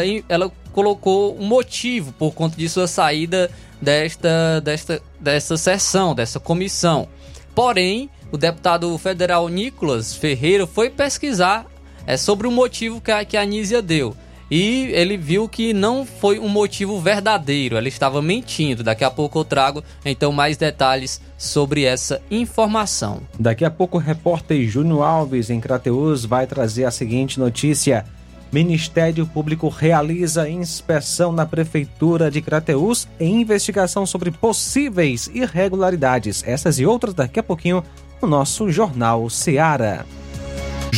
colocou um motivo por conta de sua saída dessa sessão, dessa comissão. Porém, o deputado federal Nicolas Ferreira foi pesquisar sobre o motivo que a Nísia deu. E ele viu que não foi um motivo verdadeiro, ela estava mentindo. Daqui a pouco eu trago, então, mais detalhes sobre essa informação. Daqui a pouco o repórter Júnior Alves, em Crateus, vai trazer a seguinte notícia. Ministério Público realiza inspeção na Prefeitura de Crateus em investigação sobre possíveis irregularidades. Essas e outras daqui a pouquinho no nosso Jornal Seara.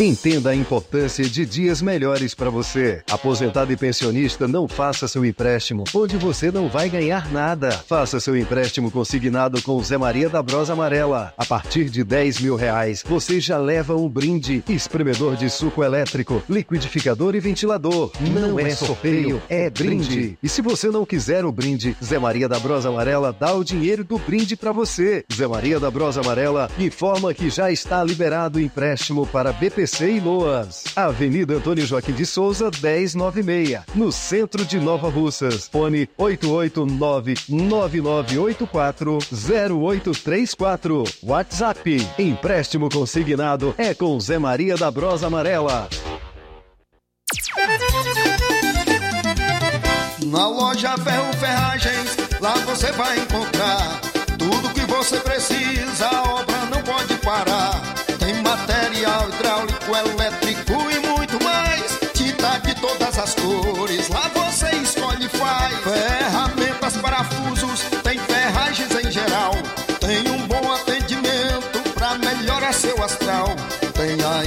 Entenda a importância de dias melhores para você. Aposentado e pensionista, não faça seu empréstimo onde você não vai ganhar nada. Faça seu empréstimo consignado com o Zé Maria da Brosa Amarela. A partir de R$10.000, você já leva um brinde, espremedor de suco elétrico, liquidificador e ventilador. Não é sorteio, é brinde. E se você não quiser o brinde, Zé Maria da Brosa Amarela dá o dinheiro do brinde para você. Zé Maria da Brosa Amarela informa que já está liberado o empréstimo para BPC e Loas, Avenida Antônio Joaquim de Souza, 1096, no centro de Nova Russas. Fone 889-9984-0834. WhatsApp. Empréstimo consignado é com Zé Maria da Brosa Amarela. Na loja Ferro Ferragens, lá você vai encontrar tudo que você precisa, a obra não pode parar. Tem material hidráulico, elétrico e muito mais. Tinta de todas as cores, lá você escolhe e faz. Ferramentas, parafusos, tem ferragens em geral. Tem um bom atendimento pra melhorar seu astral. Tem a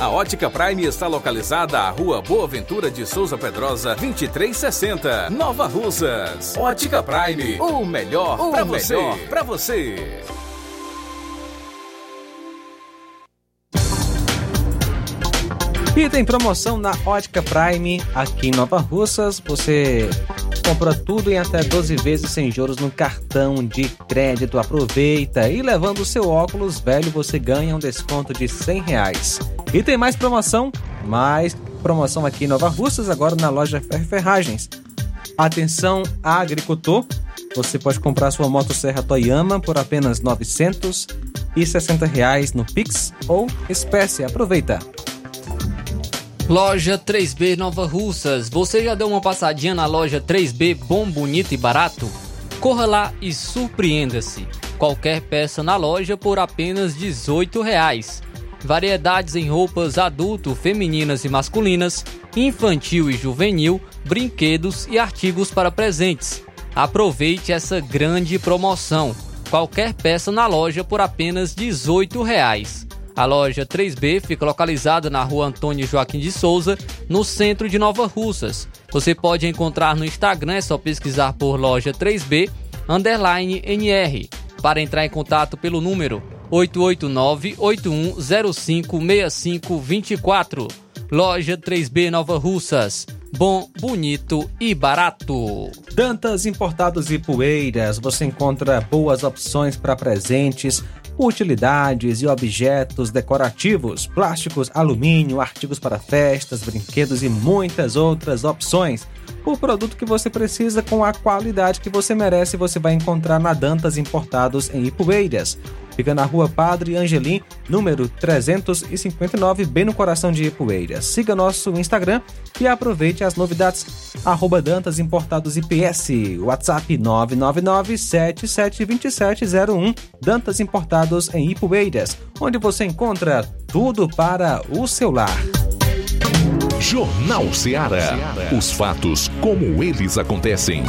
A Ótica Prime está localizada à Rua Boa Ventura de Souza Pedrosa, 2360, Nova Russas. Ótica Prime, o melhor para você. E tem promoção na Ótica Prime aqui em Nova Russas. Você compra tudo em até 12 vezes sem juros no cartão de crédito. Aproveita e levando o seu óculos velho, você ganha um desconto de R$100. E tem mais promoção? Mais promoção aqui em Nova Russas, agora na loja Ferro e Ferragens. Atenção, agricultor, você pode comprar sua motosserra Toyama por apenas R$ 960 reais no Pix ou espécie. Aproveita! Loja 3B Nova Russas. Você já deu uma passadinha na loja 3B, bom, bonito e barato? Corra lá e surpreenda-se. Qualquer peça na loja por apenas R$ 18 reais. Variedades em roupas adulto, femininas e masculinas, infantil e juvenil, brinquedos e artigos para presentes. Aproveite essa grande promoção. Qualquer peça na loja por apenas R$ 18 reais. A loja 3B fica localizada na rua Antônio Joaquim de Souza, no centro de Nova Russas. Você pode encontrar no Instagram, é só pesquisar por loja 3B, _NR. Para entrar em contato pelo número 889-8105-6524. Loja 3B Nova Russas. Bom, bonito e barato. Dantas Importados e Poeiras. Você encontra boas opções para presentes, utilidades e objetos decorativos, plásticos, alumínio, artigos para festas, brinquedos e muitas outras opções. O produto que você precisa com a qualidade que você merece você vai encontrar na Dantas Importados em Ipueiras. Fica na rua Padre Angelim, número 359, bem no coração de Ipueiras. Siga nosso Instagram e aproveite as novidades. @Dantas Importados IPS, WhatsApp 999-772701, Dantas Importados em Ipueiras, onde você encontra tudo para o seu lar. Jornal Seara. Os fatos como eles acontecem.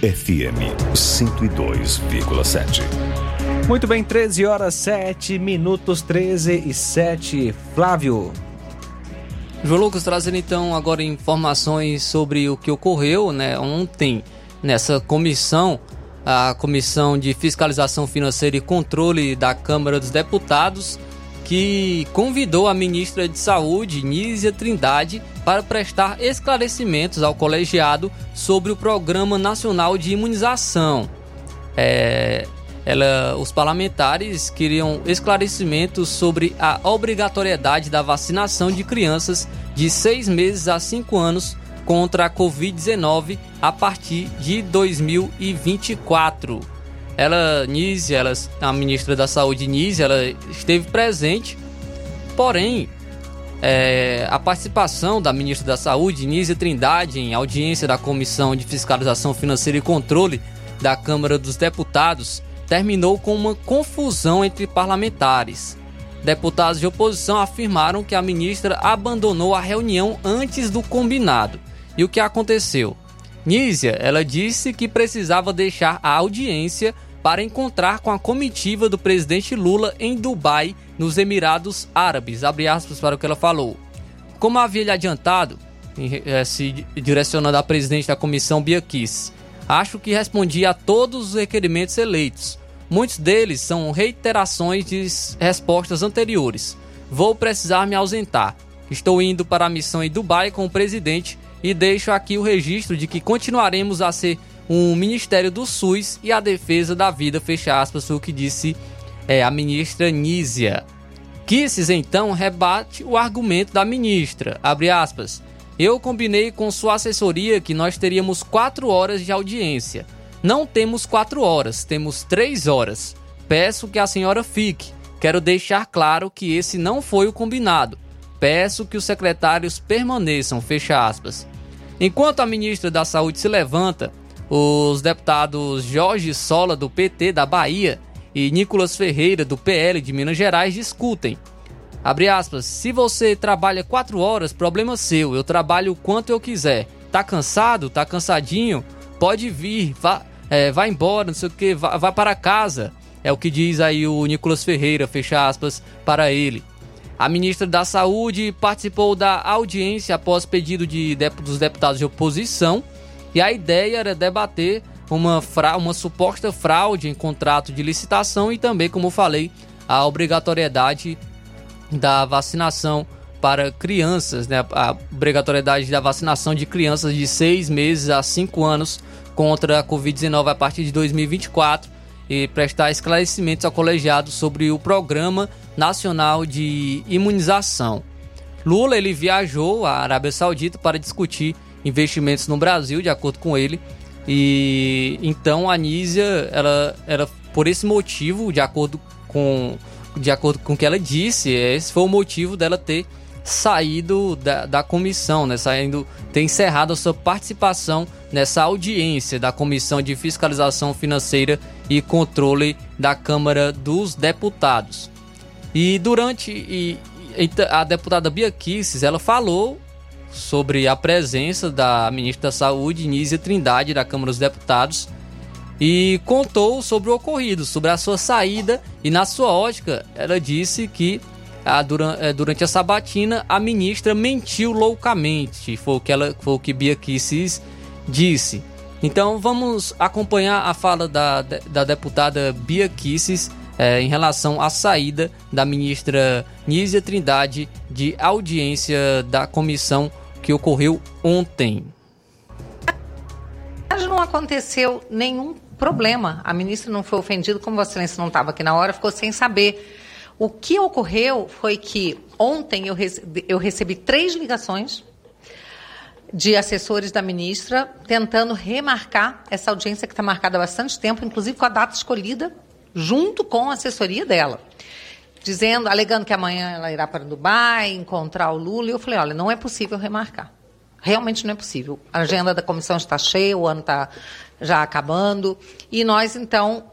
FM 102,7. Muito bem, 13h07, 13h07. Flávio. João Lucas, trazendo então agora informações sobre o que ocorreu, né, ontem nessa comissão. A Comissão de Fiscalização Financeira e Controle da Câmara dos Deputados, que convidou a ministra de Saúde, Nísia Trindade, para prestar esclarecimentos ao colegiado sobre o Programa Nacional de Imunização. Os parlamentares queriam esclarecimentos sobre a obrigatoriedade da vacinação de crianças de 6 meses a 5 anos contra a Covid-19 a partir de 2024. A ministra da Saúde, Nísia, ela esteve presente, porém, a participação da ministra da Saúde, Nísia Trindade, em audiência da Comissão de Fiscalização Financeira e Controle da Câmara dos Deputados, terminou com uma confusão entre parlamentares. Deputados de oposição afirmaram que a ministra abandonou a reunião antes do combinado. E o que aconteceu? Nísia, ela disse que precisava deixar a audiência para encontrar com a comitiva do presidente Lula em Dubai, nos Emirados Árabes. Abre aspas para o que ela falou. Como havia lhe adiantado, se direcionando à presidente da comissão, Bia Kicis, acho que respondi a todos os requerimentos eleitos. Muitos deles são reiterações de respostas anteriores. Vou precisar me ausentar. Estou indo para a missão em Dubai com o presidente e deixo aqui o registro de que continuaremos a ser um Ministério do SUS e a defesa da vida, fecha aspas, o que disse a ministra Nísia. Kicis, então, rebate o argumento da ministra, abre aspas. Eu combinei com sua assessoria que nós teríamos 4 horas de audiência. Não temos 4 horas, temos 3 horas. Peço que a senhora fique. Quero deixar claro que esse não foi o combinado. Peço que os secretários permaneçam, fecha aspas. Enquanto a ministra da Saúde se levanta, os deputados Jorge Sola, do PT da Bahia, e Nicolas Ferreira, do PL de Minas Gerais, discutem. Abre aspas, se você trabalha 4 horas, problema seu, eu trabalho o quanto eu quiser. Tá cansado? Tá cansadinho? Pode vir, vai embora, não sei o que, vai para casa. É o que diz aí o Nicolas Ferreira, fecha aspas, para ele. A ministra da Saúde participou da audiência após pedido dos deputados de oposição, e a ideia era debater uma suposta fraude em contrato de licitação e também, como falei, a obrigatoriedade da vacinação para crianças, né? A obrigatoriedade da vacinação de crianças de 6 meses a 5 anos contra a Covid-19 a partir de 2024. e prestar esclarecimentos ao colegiado sobre o Programa Nacional de Imunização. Lula, ele viajou à Arábia Saudita para discutir investimentos no Brasil, de acordo com ele. E então a Nísia, ela por esse motivo, de acordo com o que ela disse, esse foi o motivo dela ter saído da comissão, né? Ter encerrado a sua participação nessa audiência da Comissão de Fiscalização Financeira e Controle da Câmara dos Deputados. E a deputada Bia Kicis, ela falou sobre a presença da ministra da Saúde, Nísia Trindade, da Câmara dos Deputados, e contou sobre o ocorrido, sobre a sua saída, e na sua ótica, ela disse que durante a sabatina, a ministra mentiu loucamente, foi o que Bia Kicis disse. Então vamos acompanhar a fala da deputada Bia Kicis em relação à saída da ministra Nísia Trindade de audiência da comissão que ocorreu ontem. Não aconteceu nenhum problema, a ministra não foi ofendida, como Vossa Excelência não estava aqui na hora, ficou sem saber. O que ocorreu foi que ontem eu recebi 3 ligações de assessores da ministra tentando remarcar essa audiência que está marcada há bastante tempo, inclusive com a data escolhida, junto com a assessoria dela, alegando que amanhã ela irá para Dubai, encontrar o Lula, e eu falei, olha, não é possível remarcar. Realmente não é possível. A agenda da comissão está cheia, o ano está já acabando, e nós, então,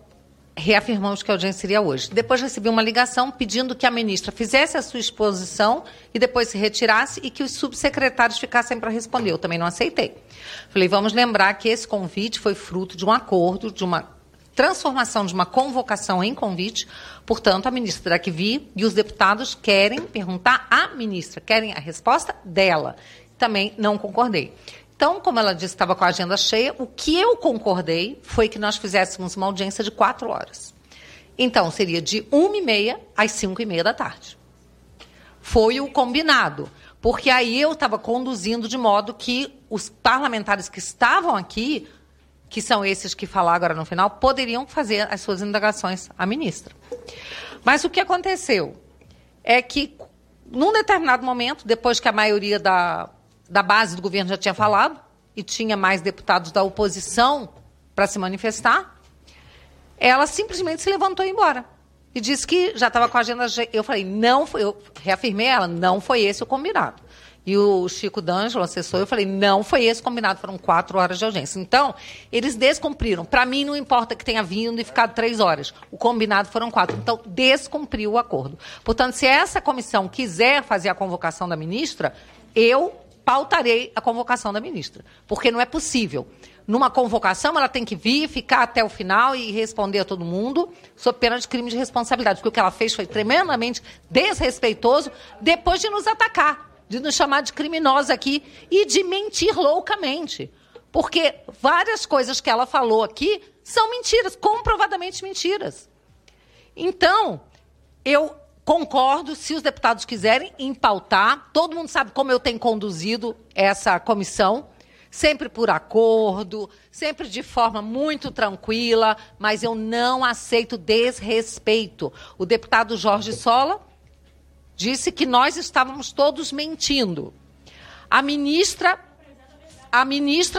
reafirmamos que a audiência seria hoje. Depois recebi uma ligação pedindo que a ministra fizesse a sua exposição e depois se retirasse e que os subsecretários ficassem para responder. Eu também não aceitei. Falei, vamos lembrar que esse convite foi fruto de um acordo, de uma transformação de uma convocação em convite. Portanto, a ministra terá que vir e os deputados querem perguntar à ministra, querem a resposta dela. Também não concordei. Então, como ela disse que estava com a agenda cheia, o que eu concordei foi que nós fizéssemos uma audiência de 4 horas. Então, seria de 1h30 às 5h30 da tarde. Foi o combinado, porque aí eu estava conduzindo de modo que os parlamentares que estavam aqui, que são esses que falaram agora no final, poderiam fazer as suas indagações à ministra. Mas o que aconteceu é que, num determinado momento, depois que a maioria da base do governo já tinha falado, e tinha mais deputados da oposição para se manifestar, ela simplesmente se levantou e embora. E disse que já estava com a agenda... Eu falei, não foi... Eu reafirmei ela, não foi esse o combinado. E o Chico D'Angelo, assessor, eu falei, não foi esse o combinado, foram 4 horas de audiência. Então, eles descumpriram. Para mim, não importa que tenha vindo e ficado 3 horas. O combinado foram 4. Então, descumpriu o acordo. Portanto, se essa comissão quiser fazer a convocação da ministra, eu pautarei a convocação da ministra, porque não é possível. Numa convocação, ela tem que vir, ficar até o final e responder a todo mundo sob pena de crime de responsabilidade, porque o que ela fez foi tremendamente desrespeitoso, depois de nos atacar, de nos chamar de criminosos aqui e de mentir loucamente, porque várias coisas que ela falou aqui são mentiras, comprovadamente mentiras. Então, eu concordo, se os deputados quiserem, em pautar. Todo mundo sabe como eu tenho conduzido essa comissão, sempre por acordo, sempre de forma muito tranquila, mas eu não aceito desrespeito. O deputado Jorge Sola disse que nós estávamos todos mentindo. A ministra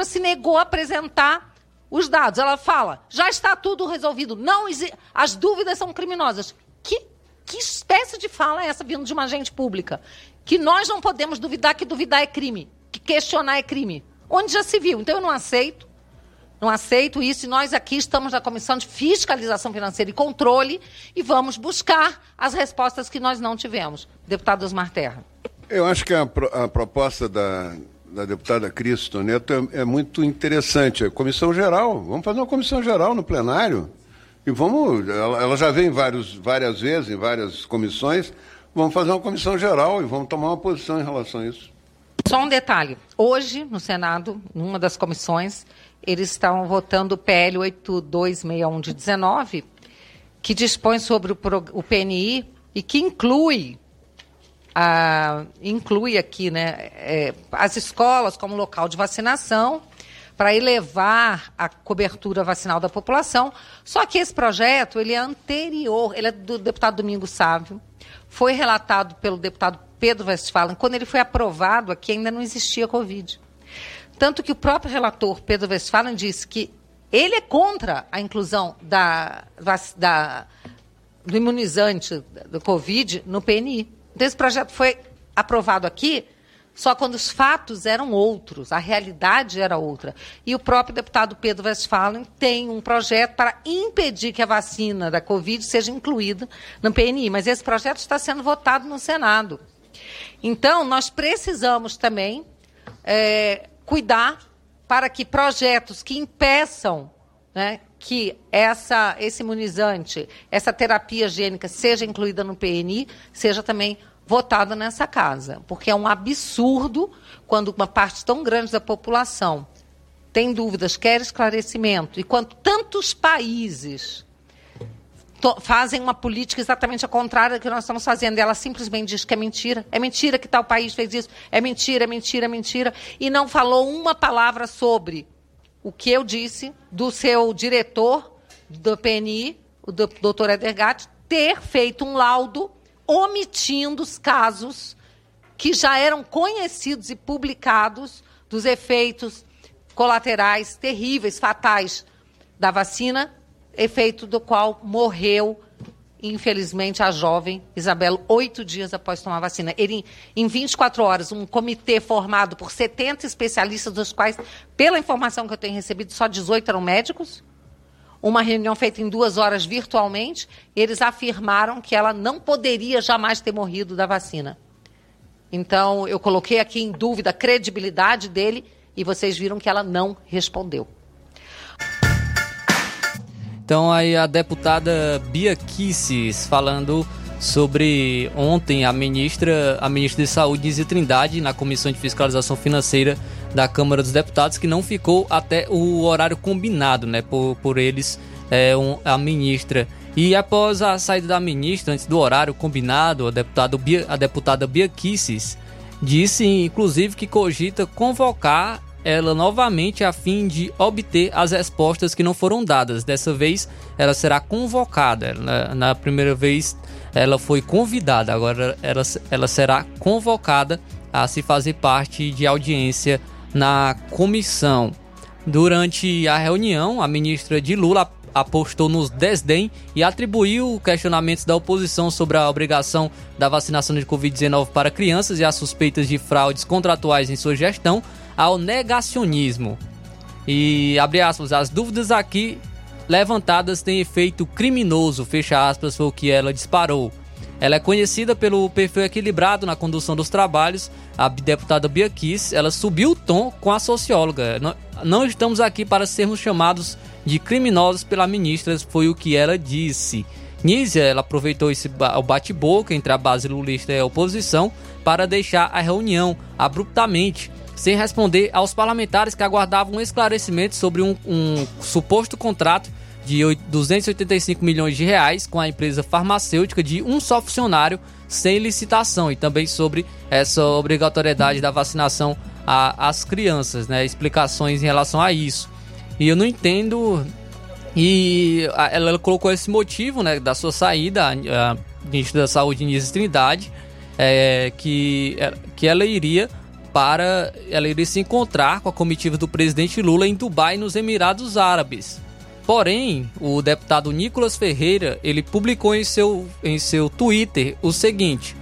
se negou a apresentar os dados. Ela fala, já está tudo resolvido, não existe, as dúvidas são criminosas. Que espécie de fala é essa vindo de uma agente pública? Que nós não podemos duvidar, que duvidar é crime, que questionar é crime. Onde já se viu? Então eu não aceito isso. E nós aqui estamos na Comissão de Fiscalização Financeira e Controle e vamos buscar as respostas que nós não tivemos. Deputado Osmar Terra. Eu acho que a proposta da deputada Cris Toneto é muito interessante. É comissão geral, vamos fazer uma comissão geral no plenário. E vamos, ela já vem várias vezes, em várias comissões, vamos fazer uma comissão geral e vamos tomar uma posição em relação a isso. Só um detalhe, hoje no Senado, numa das comissões, eles estavam votando o PL 8261 de 19, que dispõe sobre o PNI e que inclui aqui, né, as escolas como local de vacinação, para elevar a cobertura vacinal da população. Só que esse projeto, ele é anterior, ele é do deputado Domingos Sávio, foi relatado pelo deputado Pedro Westphalen. Quando ele foi aprovado aqui, ainda não existia Covid. Tanto que o próprio relator Pedro Westphalen disse que ele é contra a inclusão do imunizante do Covid no PNI. Então, esse projeto foi aprovado aqui, só quando os fatos eram outros, a realidade era outra. E o próprio deputado Pedro Westphalen tem um projeto para impedir que a vacina da Covid seja incluída no PNI, mas esse projeto está sendo votado no Senado. Então, nós precisamos também cuidar para que projetos que impeçam, né, que esse imunizante, essa terapia gênica seja incluída no PNI, seja também votada nessa casa. Porque é um absurdo quando uma parte tão grande da população tem dúvidas, quer esclarecimento, e quando tantos países fazem uma política exatamente a contrária do que nós estamos fazendo. E ela simplesmente diz que é mentira que tal país fez isso, é mentira, e não falou uma palavra sobre o que eu disse do seu diretor do PNI, o doutor Eder Gatti, ter feito um laudo omitindo os casos que já eram conhecidos e publicados dos efeitos colaterais terríveis, fatais da vacina, efeito do qual morreu, infelizmente, a jovem Isabela, 8 dias após tomar a vacina. Ele, em 24 horas, um comitê formado por 70 especialistas, dos quais, pela informação que eu tenho recebido, só 18 eram médicos, uma reunião feita em 2 horas virtualmente, eles afirmaram que ela não poderia jamais ter morrido da vacina. Então, eu coloquei aqui em dúvida a credibilidade dele e vocês viram que ela não respondeu. Então, aí a deputada Bia Kicis falando sobre ontem a ministra de Saúde, Nísia Trindade, na Comissão de Fiscalização Financeira da Câmara dos Deputados, que não ficou até o horário combinado, né, por eles, a ministra. E após a saída da ministra, antes do horário combinado, a deputada Bia Kicis disse, inclusive, que cogita convocar ela novamente a fim de obter as respostas que não foram dadas. Dessa vez, ela será convocada. Na primeira vez, ela foi convidada. Agora, ela será convocada a se fazer parte de audiência na comissão. Durante a reunião, a ministra de Lula apostou nos desdém e atribuiu questionamentos da oposição sobre a obrigação da vacinação de Covid-19 para crianças e as suspeitas de fraudes contratuais em sua gestão ao negacionismo. E, abre aspas, as dúvidas aqui levantadas têm efeito criminoso, fecha aspas, foi o que ela disparou. Ela é conhecida pelo perfil equilibrado na condução dos trabalhos. A deputada Bia Kicis, ela subiu o tom com a socióloga. Não estamos aqui para sermos chamados de criminosos pela ministra, foi o que ela disse. Nísia, ela aproveitou o bate-boca entre a base lulista e a oposição para deixar a reunião abruptamente, sem responder aos parlamentares que aguardavam um esclarecimento sobre um suposto contrato de 285 milhões de reais com a empresa farmacêutica de um só funcionário sem licitação, e também sobre essa obrigatoriedade da vacinação às crianças, né? Explicações em relação a isso. E eu não entendo, e ela colocou esse motivo, né, da sua saída, a ministra da Saúde, Nísia Trindade, que ela iria se encontrar com a comitiva do presidente Lula em Dubai, nos Emirados Árabes. Porém, o deputado Nicolas Ferreira, ele publicou em seu Twitter o seguinte,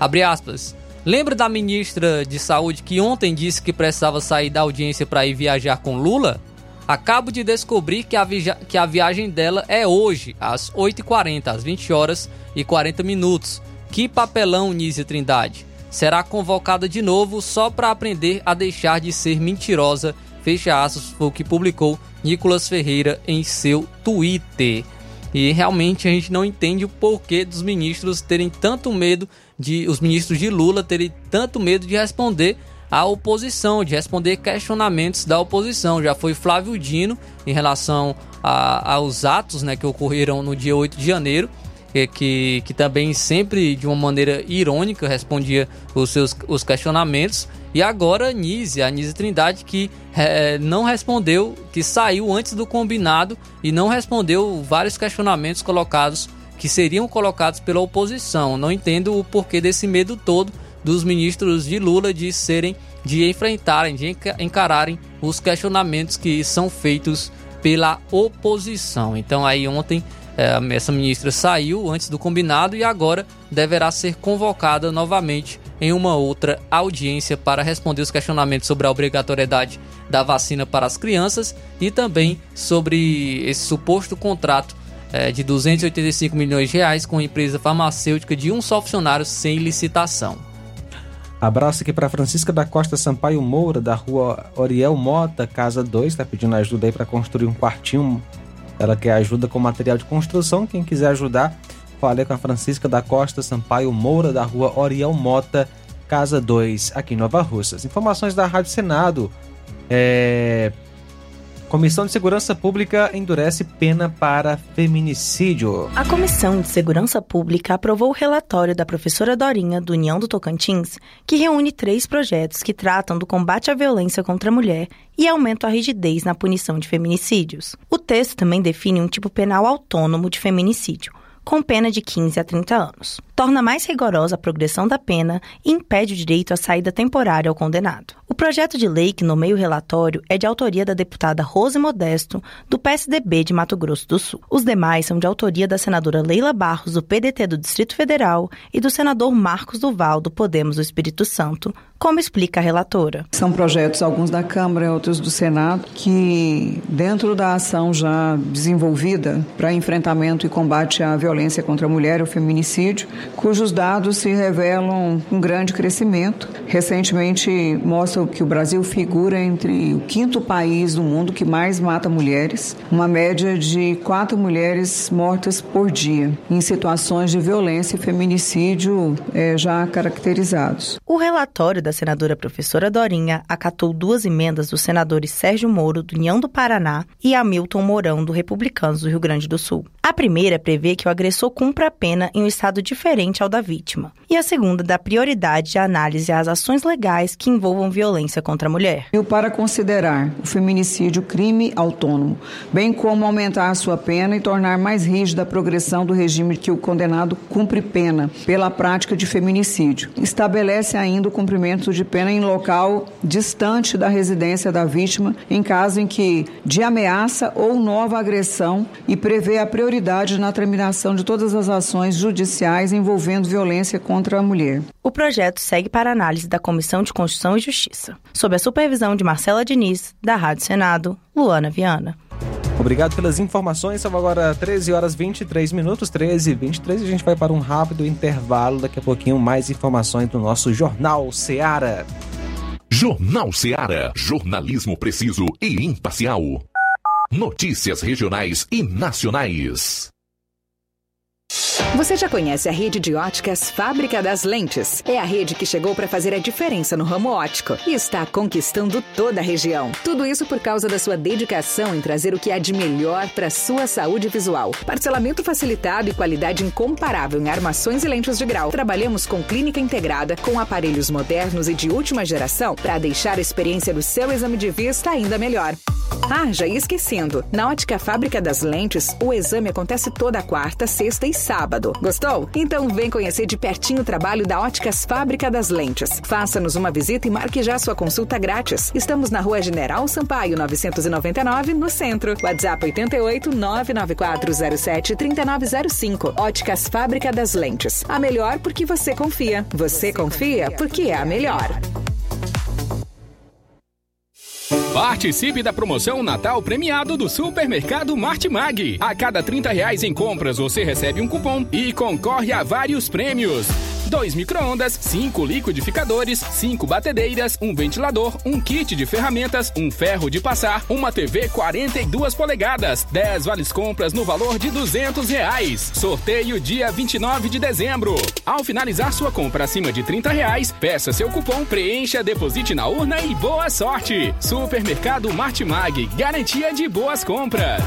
abre aspas, lembra da ministra de Saúde que ontem disse que precisava sair da audiência para ir viajar com Lula? Acabo de descobrir que a viagem dela é hoje, às 8h40, às 20h40. Que papelão, Nísia Trindade. Será convocada de novo só para aprender a deixar de ser mentirosa, fecha aspas, foi o que publicou Nicolas Ferreira em seu Twitter. E realmente a gente não entende o porquê dos ministros terem tanto medo os ministros de Lula terem tanto medo de responder à oposição, de responder questionamentos da oposição. Já foi Flávio Dino em relação aos atos, né, que ocorreram no dia 8 de janeiro, que também sempre de uma maneira irônica respondia os questionamentos. E agora a Nísia Trindade, que não respondeu, que saiu antes do combinado e não respondeu vários questionamentos colocados, que seriam colocados pela oposição. Não entendo o porquê desse medo todo dos ministros de Lula de encararem os questionamentos que são feitos pela oposição. Então aí ontem essa ministra saiu antes do combinado e agora deverá ser convocada novamente em uma outra audiência para responder os questionamentos sobre a obrigatoriedade da vacina para as crianças e também sobre esse suposto contrato de 285 milhões de reais com a empresa farmacêutica de um só funcionário sem licitação. Abraço aqui para Francisca da Costa Sampaio Moura, da rua Oriel Mota, casa 2, está pedindo ajuda aí para construir um quartinho. Ela quer ajuda com material de construção. Quem quiser ajudar, fale com a Francisca da Costa Sampaio Moura, da rua Oriel Mota, casa 2, aqui em Nova Russas. Informações da Rádio Senado. Comissão de Segurança Pública endurece pena para feminicídio. A Comissão de Segurança Pública aprovou o relatório da professora Dorinha, do União do Tocantins, que reúne 3 projetos que tratam do combate à violência contra a mulher e aumento à rigidez na punição de feminicídios. O texto também define um tipo penal autônomo de feminicídio, com pena de 15 a 30 anos. Torna mais rigorosa a progressão da pena e impede o direito à saída temporária ao condenado. O projeto de lei que nomeia o relatório é de autoria da deputada Rose Modesto, do PSDB de Mato Grosso do Sul. Os demais são de autoria da senadora Leila Barros, do PDT do Distrito Federal, e do senador Marcos Duval, do Podemos do Espírito Santo, como explica a relatora. São projetos, alguns da Câmara, outros do Senado, que dentro da ação já desenvolvida para enfrentamento e combate à violência contra a mulher e o feminicídio, cujos dados se revelam um grande crescimento. Recentemente mostra que o Brasil figura entre o 5º país do mundo que mais mata mulheres, uma média de 4 mulheres mortas por dia, em situações de violência e feminicídio já caracterizados. O relatório da senadora professora Dorinha acatou 2 emendas dos senadores Sérgio Moro, do União do Paraná, e Hamilton Mourão, do Republicanos do Rio Grande do Sul. A primeira prevê que o agressor cumpra a pena em um estado diferente ao da vítima, e a segunda dá prioridade de análise às ações legais que envolvam violência contra a mulher. E para considerar o feminicídio crime autônomo, bem como aumentar a sua pena e tornar mais rígida a progressão do regime que o condenado cumpre pena pela prática de feminicídio. Estabelece ainda o cumprimento de pena em local distante da residência da vítima, em caso em que de ameaça ou nova agressão, e prevê a prioridade na terminação de todas as ações judiciais envolvendo violência contra a mulher. O projeto segue para análise da Comissão de Constituição e Justiça, sob a supervisão de Marcela Diniz, da Rádio Senado, Luana Viana. Obrigado pelas informações. São agora 13h23, 13h23. A gente vai para um rápido intervalo. Daqui a pouquinho mais informações do nosso Jornal Seara. Jornal Seara. Jornalismo preciso e imparcial. Notícias regionais e nacionais. Você já conhece a rede de óticas Fábrica das Lentes? É a rede que chegou para fazer a diferença no ramo óptico e está conquistando toda a região. Tudo isso por causa da sua dedicação em trazer o que há de melhor para sua saúde visual. Parcelamento facilitado e qualidade incomparável em armações e lentes de grau. Trabalhamos com clínica integrada, com aparelhos modernos e de última geração para deixar a experiência do seu exame de vista ainda melhor. Ah, já ia esquecendo. Na ótica Fábrica das Lentes, o exame acontece toda quarta, sexta e sábado. Gostou? Então vem conhecer de pertinho o trabalho da Óticas Fábrica das Lentes. Faça-nos uma visita e marque já sua consulta grátis. Estamos na rua General Sampaio, 999, no centro. WhatsApp 88 99407 3905. Óticas Fábrica das Lentes. A melhor porque você confia. Você confia porque é a melhor. Participe da promoção Natal Premiado do Supermercado Martimag. A cada R$30 em compras você recebe um cupom e concorre a vários prêmios. 2 micro-ondas, 5 liquidificadores, 5 batedeiras, um ventilador, um kit de ferramentas, um ferro de passar, uma TV 42 polegadas, 10 vales-compras no valor de R$200. Sorteio dia 29 de dezembro. Ao finalizar sua compra acima de R$30, peça seu cupom, preencha, deposite na urna e boa sorte. Supermercado Martimag, garantia de boas compras.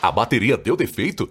A bateria deu defeito?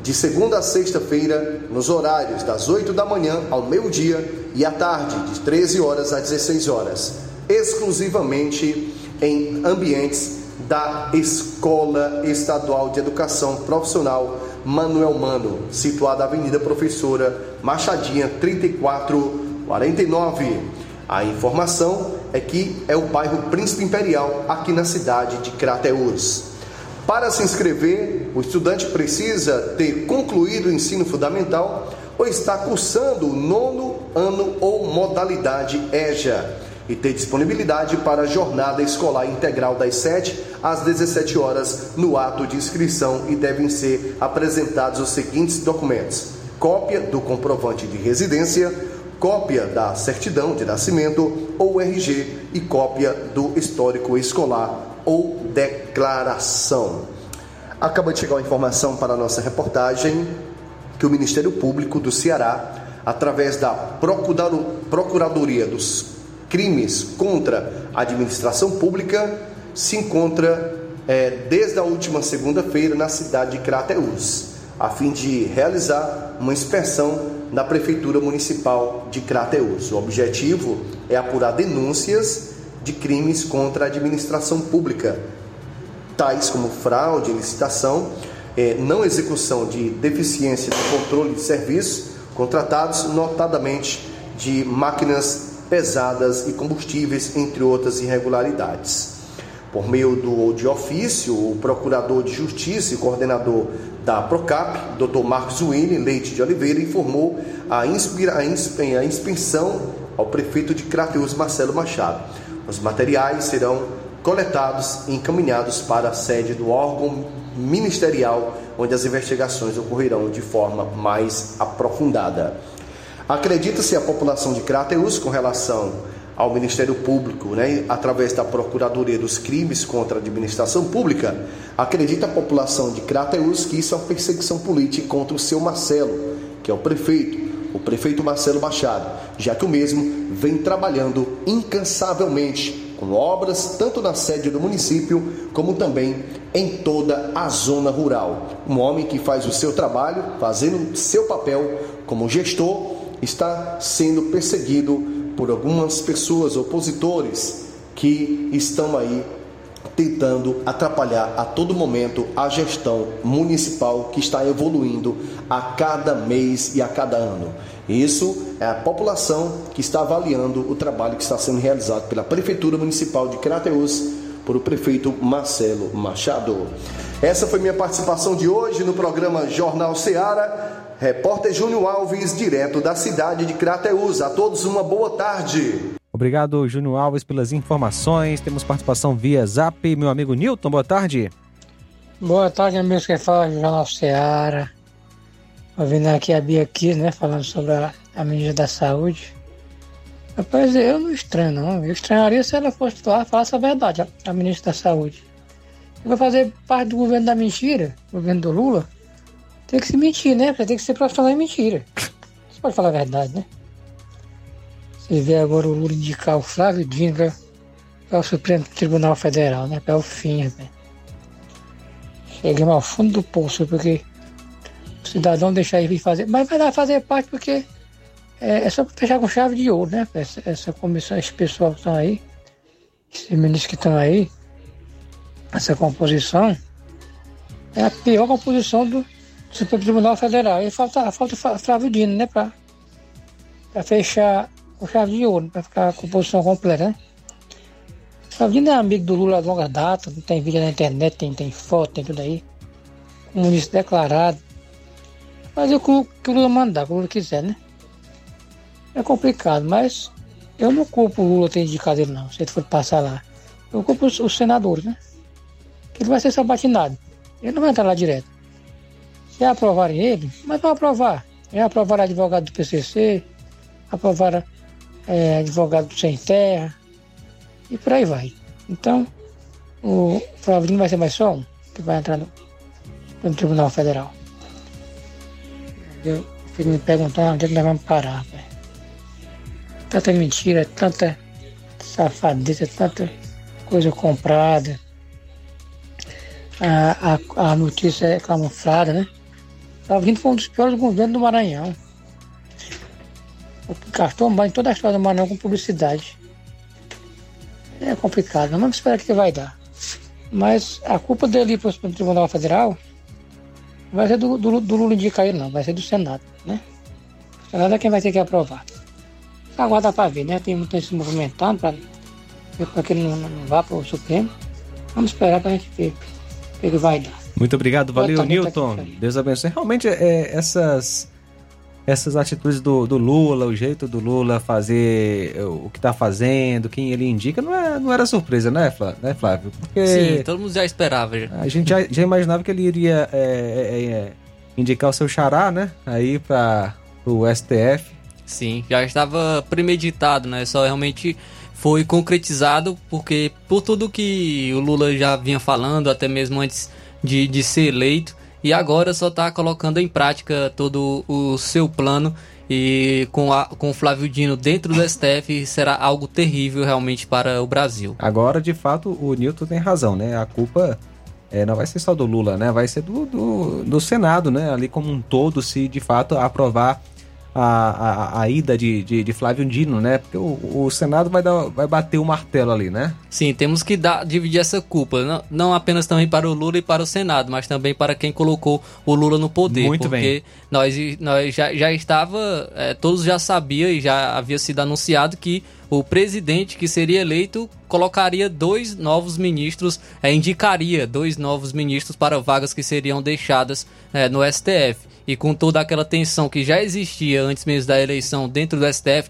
de segunda a sexta-feira nos horários das 8 da manhã ao meio-dia e à tarde, de 13 horas às 16 horas, exclusivamente em ambientes da Escola Estadual de Educação Profissional Manuel Mano, situada na Avenida Professora Machadinha, 3449. A informação é que é o bairro Príncipe Imperial, aqui na cidade de Crateus. Para se inscrever, o estudante precisa ter concluído o ensino fundamental ou estar cursando o 9º ano ou modalidade EJA e ter disponibilidade para a jornada escolar integral das 7 às 17 horas no ato de inscrição, e devem ser apresentados os seguintes documentos: cópia do comprovante de residência, cópia da certidão de nascimento ou RG e cópia do histórico escolar ou declaração. Acaba de chegar a informação para a nossa reportagem que o Ministério Público do Ceará, através da Procuradoria dos Crimes contra a Administração Pública, se encontra desde a última segunda-feira na cidade de Crateus, a fim de realizar uma inspeção na Prefeitura Municipal de Crateus. O objetivo é apurar denúncias de crimes contra a administração pública, tais como fraude, licitação, não execução de deficiência do controle de serviços contratados, notadamente de máquinas pesadas e combustíveis, entre outras irregularidades. Por meio de ofício, o Procurador de Justiça e coordenador da PROCAP, Dr. Marcos William Leite de Oliveira, informou a inspeção ao prefeito de Crateus, Marcelo Machado. Os materiais serão coletados e encaminhados para a sede do órgão ministerial, onde as investigações ocorrerão de forma mais aprofundada. Acredita-se a população de Crateus com relação ao Ministério Público, através da Procuradoria dos Crimes contra a Administração Pública, acredita a população de Crateus que isso é uma perseguição política contra o seu Marcelo, que é o prefeito Marcelo Machado, já que o mesmo vem trabalhando incansavelmente com obras tanto na sede do município como também em toda a zona rural. Um homem que faz o seu trabalho, fazendo o seu papel como gestor, está sendo perseguido por algumas pessoas, opositores, que estão aí tentando atrapalhar a todo momento a gestão municipal, que está evoluindo a cada mês e a cada ano. Isso é a população que está avaliando o trabalho que está sendo realizado pela Prefeitura Municipal de Crateus, por o prefeito Marcelo Machado. Essa foi minha participação de hoje no programa Jornal Seara. Repórter Júnior Alves, direto da cidade de Crateus. A todos uma boa tarde. Obrigado, Júnior Alves, pelas informações. Temos participação via Zap. Meu amigo Newton, boa tarde. Boa tarde, amigos que falam do Jornal Seara. Ouvindo aqui a Bia Kicis, né, falando sobre a ministra da Saúde. Rapaz, eu não estranho, não. Eu estranharia se ela fosse lá falar essa verdade, a ministra da Saúde. Eu vou fazer parte do governo da mentira, o governo do Lula. Tem que se mentir, né? Tem que ser profissional em mentira. Você pode falar a verdade, né? Você vê agora o Lula indicar o Flávio Dino para o Supremo Tribunal Federal, né? Para o fim, né? Chegamos ao fundo do poço, porque o cidadão deixar ele vir fazer. Mas vai dar fazer parte, porque é só fechar com chave de ouro, né? Essa comissão, esse pessoal que estão aí, esses ministros que estão aí, essa composição, é a pior composição do Supremo Tribunal Federal. E falta o Flávio Dino, né? Para fechar com chave de ouro, para ficar com a composição completa, né? O Flavinho é amigo do Lula de longa data, tem vídeo na internet, tem foto, tem tudo aí. Comunista declarado. Mas é o que o Lula mandar, o que o Lula quiser, né? É complicado, mas eu não culpo o Lula ter indicado ele, não, se ele for passar lá. Eu culpo os senadores, né? Que ele vai ser sabatinado. Ele não vai entrar lá direto. Se aprovarem ele, mas vão aprovar. Já aprovaram advogado do PCC, aprovaram advogado sem terra, e por aí vai. Então, o Flávio vai ser mais só um que vai entrar no Tribunal Federal. Eu fico me perguntando onde é que nós vamos parar, velho. Tanta mentira, tanta safadeza, tanta coisa comprada. A notícia é camuflada, né? O Flávio foi um dos piores governos do Maranhão. Gastou mais em toda a história do Maranhão com publicidade. É complicado, não vamos esperar o que vai dar. Mas a culpa dele para o Tribunal Federal não vai ser do Lula indicar ele, não, vai ser do Senado, né? O Senado é quem vai ter que aprovar. Aguarda para ver, né? Tem muita gente se movimentando para que ele não vá para o Supremo. Vamos esperar para a gente ver o que ele vai dar. Muito obrigado, valeu, Newton. Deus abençoe. Realmente, essas atitudes do Lula, o jeito do Lula fazer o que está fazendo, quem ele indica, não era surpresa, né, Flávio? Porque sim, todo mundo já esperava. A gente já imaginava que ele iria indicar o seu xará, né, aí para o STF. Sim, já estava premeditado, né, só realmente foi concretizado, porque por tudo que o Lula já vinha falando, até mesmo antes de ser eleito, e agora só está colocando em prática todo o seu plano, e com o Flávio Dino dentro do STF será algo terrível realmente para o Brasil. Agora, de fato, o Newton tem razão, né? A culpa não vai ser só do Lula, né? Vai ser do Senado, né? Ali como um todo, se de fato aprovar a ida de Flávio Dino, né? Porque o Senado vai bater o martelo ali, né? Sim, temos que dividir essa culpa, não apenas também para o Lula e para o Senado, mas também para quem colocou o Lula no poder. Muito porque bem. Nós já estava, todos já sabiam e já havia sido anunciado que o presidente que seria eleito colocaria dois novos ministros, indicaria dois novos ministros para vagas que seriam deixadas no STF. E com toda aquela tensão que já existia antes mesmo da eleição dentro do STF,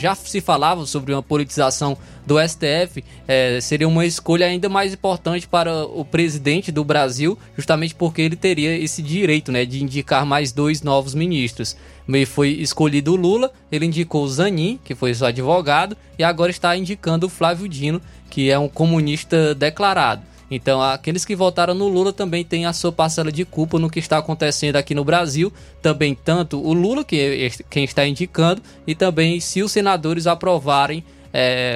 já se falava sobre uma politização do STF, seria uma escolha ainda mais importante para o presidente do Brasil, justamente porque ele teria esse direito, né, de indicar mais dois novos ministros. E foi escolhido o Lula, ele indicou o Zanin, que foi seu advogado, e agora está indicando o Flávio Dino, que é um comunista declarado. Então, aqueles que votaram no Lula também têm a sua parcela de culpa no que está acontecendo aqui no Brasil. Também tanto o Lula, que é quem está indicando, e também se os senadores aprovarem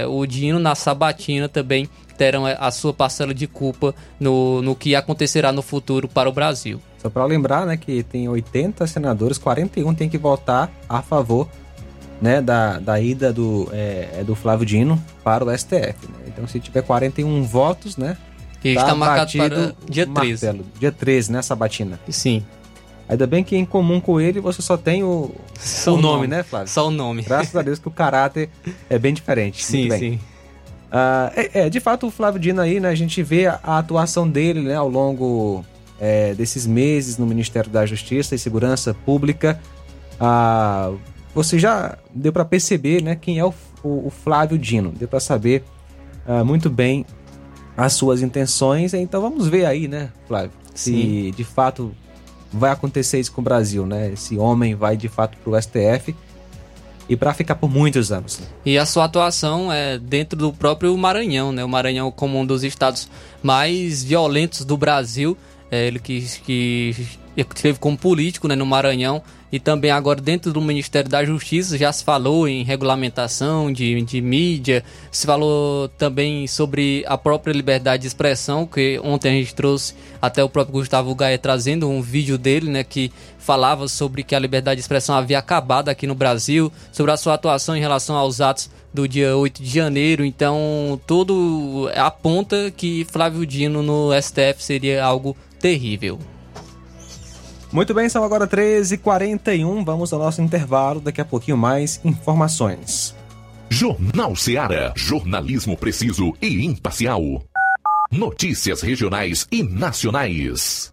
o Dino na sabatina, também terão a sua parcela de culpa no que acontecerá no futuro para o Brasil. Só para lembrar, né, que tem 80 senadores, 41 têm que votar a favor né, da ida do Flávio Dino para o STF. Né? Então, se tiver 41 votos, né? Que está marcado para dia 13. Martelo. Dia 13, né, Sabatina? Sim. Ainda bem que em comum com ele você só tem o nome, né, Flávio? Só o nome. Graças a Deus que o caráter é bem diferente. Sim, muito bem. Sim. De fato, o Flávio Dino aí, né, a gente vê a atuação dele, né, ao longo desses meses no Ministério da Justiça e Segurança Pública. Você já deu para perceber, né, quem é o Flávio Dino. Deu para saber muito bem as suas intenções. Então vamos ver aí, né, Flávio, se de fato vai acontecer isso com o Brasil, né? Esse homem vai de fato para o STF e para ficar por muitos anos. Né? E a sua atuação é dentro do próprio Maranhão, né? O Maranhão como um dos estados mais violentos do Brasil, ele que esteve como político, né, no Maranhão, e também agora dentro do Ministério da Justiça já se falou em regulamentação de mídia, se falou também sobre a própria liberdade de expressão, que ontem a gente trouxe até o próprio Gustavo Gaia trazendo um vídeo dele, né, que falava sobre que a liberdade de expressão havia acabado aqui no Brasil, sobre a sua atuação em relação aos atos do dia 8 de janeiro, então tudo aponta que Flávio Dino no STF seria algo terrível. Muito bem, são agora 13h41, vamos ao nosso intervalo, daqui a pouquinho mais informações. Jornal Seara, jornalismo preciso e imparcial. Notícias regionais e nacionais.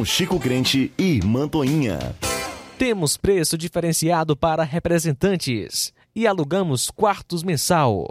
Chico Crente e Mantoinha. Temos preço diferenciado para representantes e alugamos quartos mensal.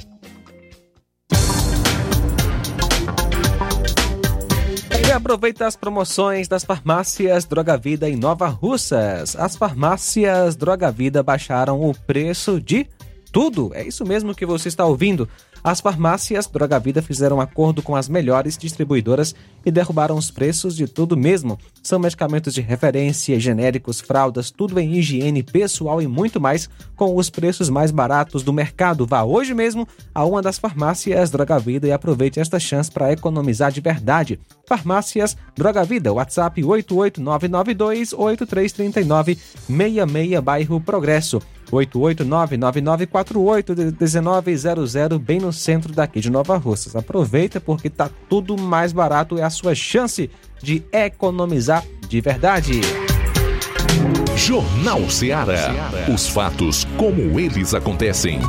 E aproveita as promoções das farmácias Droga Vida em Nova Russas. As farmácias Droga Vida baixaram o preço de tudo. É isso mesmo que você está ouvindo. As farmácias Droga Vida fizeram um acordo com as melhores distribuidoras e derrubaram os preços de tudo mesmo. São medicamentos de referência, genéricos, fraldas, tudo em higiene pessoal e muito mais, com os preços mais baratos do mercado. Vá hoje mesmo a uma das farmácias Droga Vida e aproveite esta chance para economizar de verdade. Farmácias Droga Vida, WhatsApp 88992833966, bairro Progresso. 88999481900, bem no centro daqui de Nova Russas. Aproveita porque tá tudo mais barato, é a sua chance de economizar de verdade. Jornal Seara. Os fatos como eles acontecem.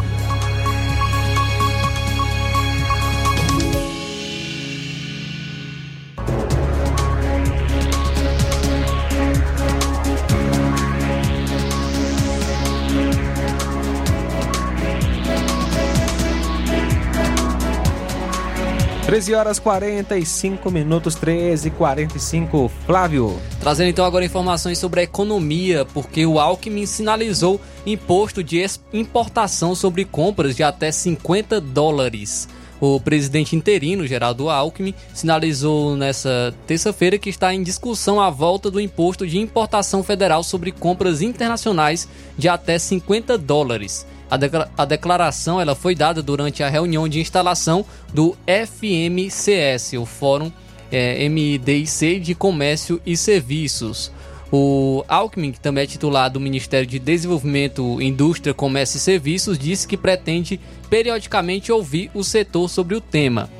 (13h45, 13h45). Flávio. Trazendo então agora informações sobre a economia, porque o Alckmin sinalizou imposto de importação sobre compras de até $50. O presidente interino, Geraldo Alckmin, sinalizou nessa terça-feira que está em discussão a volta do imposto de importação federal sobre compras internacionais de até $50. A declaração ela foi dada durante a reunião de instalação do FMCS, o Fórum MDIC de Comércio e Serviços. O Alckmin, que também é titular do Ministério de Desenvolvimento, Indústria, Comércio e Serviços, disse que pretende periodicamente ouvir o setor sobre o tema.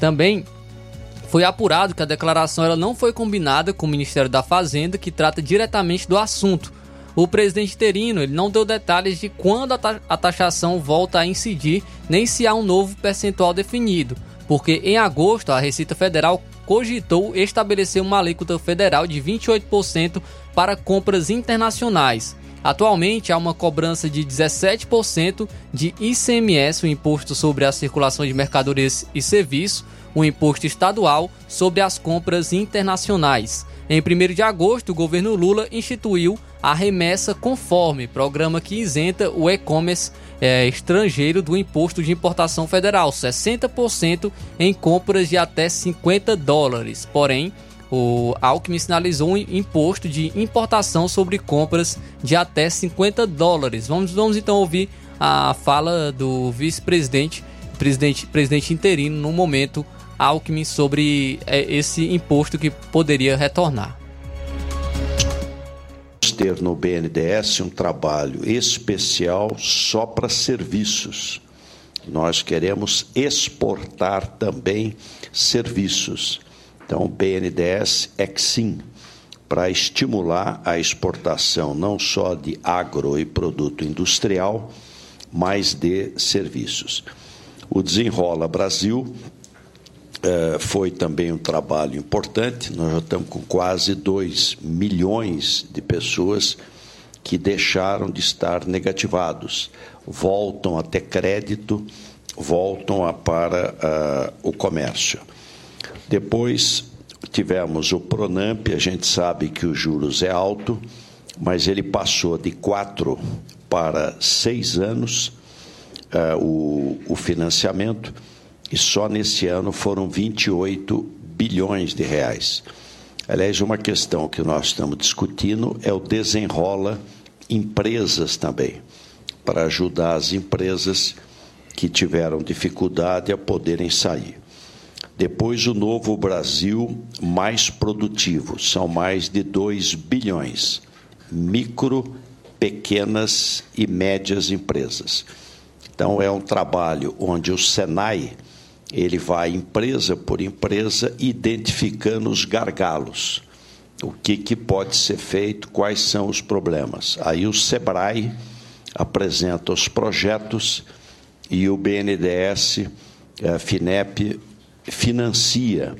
Também foi apurado que a declaração ela não foi combinada com o Ministério da Fazenda, que trata diretamente do assunto. O presidente interino ele não deu detalhes de quando a taxação volta a incidir, nem se há um novo percentual definido, porque em agosto a Receita Federal cogitou estabelecer uma alíquota federal de 28% para compras internacionais. Atualmente há uma cobrança de 17% de ICMS, o Imposto sobre a Circulação de Mercadorias e Serviços, o Imposto Estadual sobre as Compras Internacionais. Em 1º de agosto, o governo Lula instituiu a remessa conforme, programa que isenta o e-commerce estrangeiro do imposto de importação federal, 60% em compras de até $50. Porém, o Alckmin sinalizou um imposto de importação sobre compras de até $50. Vamos então ouvir a fala do vice-presidente, presidente interino no momento, Alckmin, sobre esse imposto que poderia retornar. Ter no BNDES um trabalho especial só para serviços. Nós queremos exportar também serviços. Então, o BNDES Exim, para estimular a exportação não só de agro e produto industrial, mas de serviços. O Desenrola Brasil foi também um trabalho importante. Nós já estamos com quase 2 milhões de pessoas que deixaram de estar negativados, voltam a ter crédito, voltam para o comércio. Depois tivemos o Pronampe, a gente sabe que os juros é alto, mas ele passou de 4 para 6 anos o financiamento, e só nesse ano foram 28 bilhões de reais. Aliás, uma questão que nós estamos discutindo é o Desenrola Empresas também, para ajudar as empresas que tiveram dificuldade a poderem sair. Depois, o Novo Brasil Mais Produtivo, são mais de 2 bilhões, micro, pequenas e médias empresas. Então, é um trabalho onde o Senai ele vai empresa por empresa identificando os gargalos, o que pode ser feito, quais são os problemas. Aí o SEBRAE apresenta os projetos e o BNDES, a FINEP, financia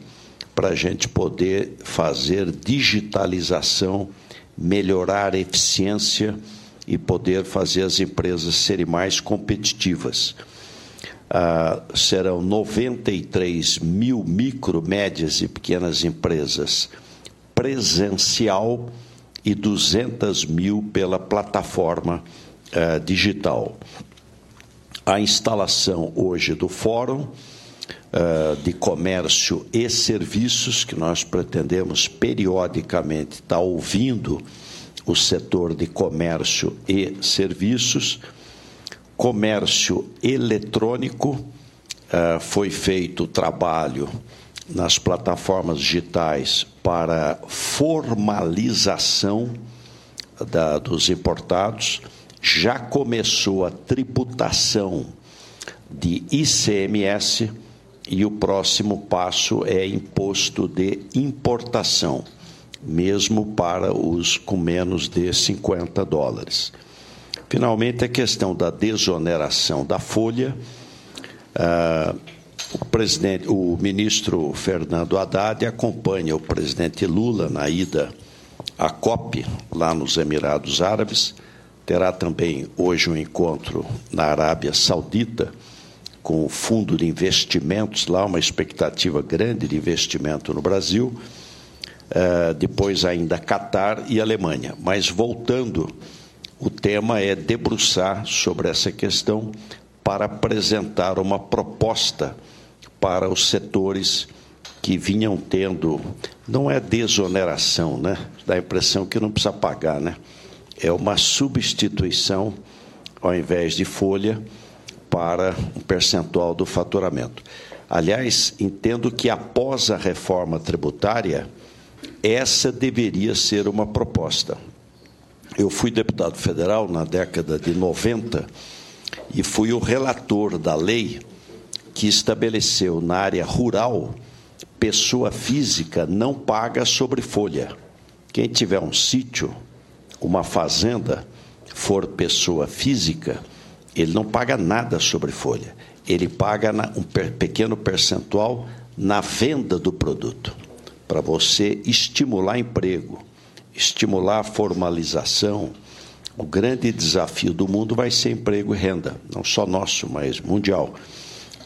para a gente poder fazer digitalização, melhorar a eficiência e poder fazer as empresas serem mais competitivas. Serão 93 mil micro, médias e pequenas empresas presencial e 200 mil pela plataforma digital. A instalação hoje do Fórum de Comércio e Serviços, que nós pretendemos periodicamente estar ouvindo o setor de comércio e serviços. Comércio eletrônico, foi feito o trabalho nas plataformas digitais para formalização dos importados. Já começou a tributação de ICMS e o próximo passo é imposto de importação. mesmo para os com menos de $50. Finalmente, a questão da desoneração da folha. O ministro Fernando Haddad acompanha o presidente Lula na ida à COP, lá nos Emirados Árabes. Terá também hoje um encontro na Arábia Saudita com o fundo de investimentos lá, uma expectativa grande de investimento no Brasil. Depois ainda Catar e Alemanha. Mas voltando, o tema é debruçar sobre essa questão para apresentar uma proposta para os setores que vinham tendo, não é desoneração, né? Dá a impressão que não precisa pagar, né? É uma substituição, ao invés de folha, para um percentual do faturamento. Aliás, entendo que após a reforma tributária, essa deveria ser uma proposta. Eu fui deputado federal na década de 90 e fui o relator da lei que estabeleceu na área rural, pessoa física não paga sobre folha. Quem tiver um sítio, uma fazenda, for pessoa física, ele não paga nada sobre folha. Ele paga um pequeno percentual na venda do produto, para você estimular emprego, estimular a formalização. O grande desafio do mundo vai ser emprego e renda, não só nosso, mas mundial.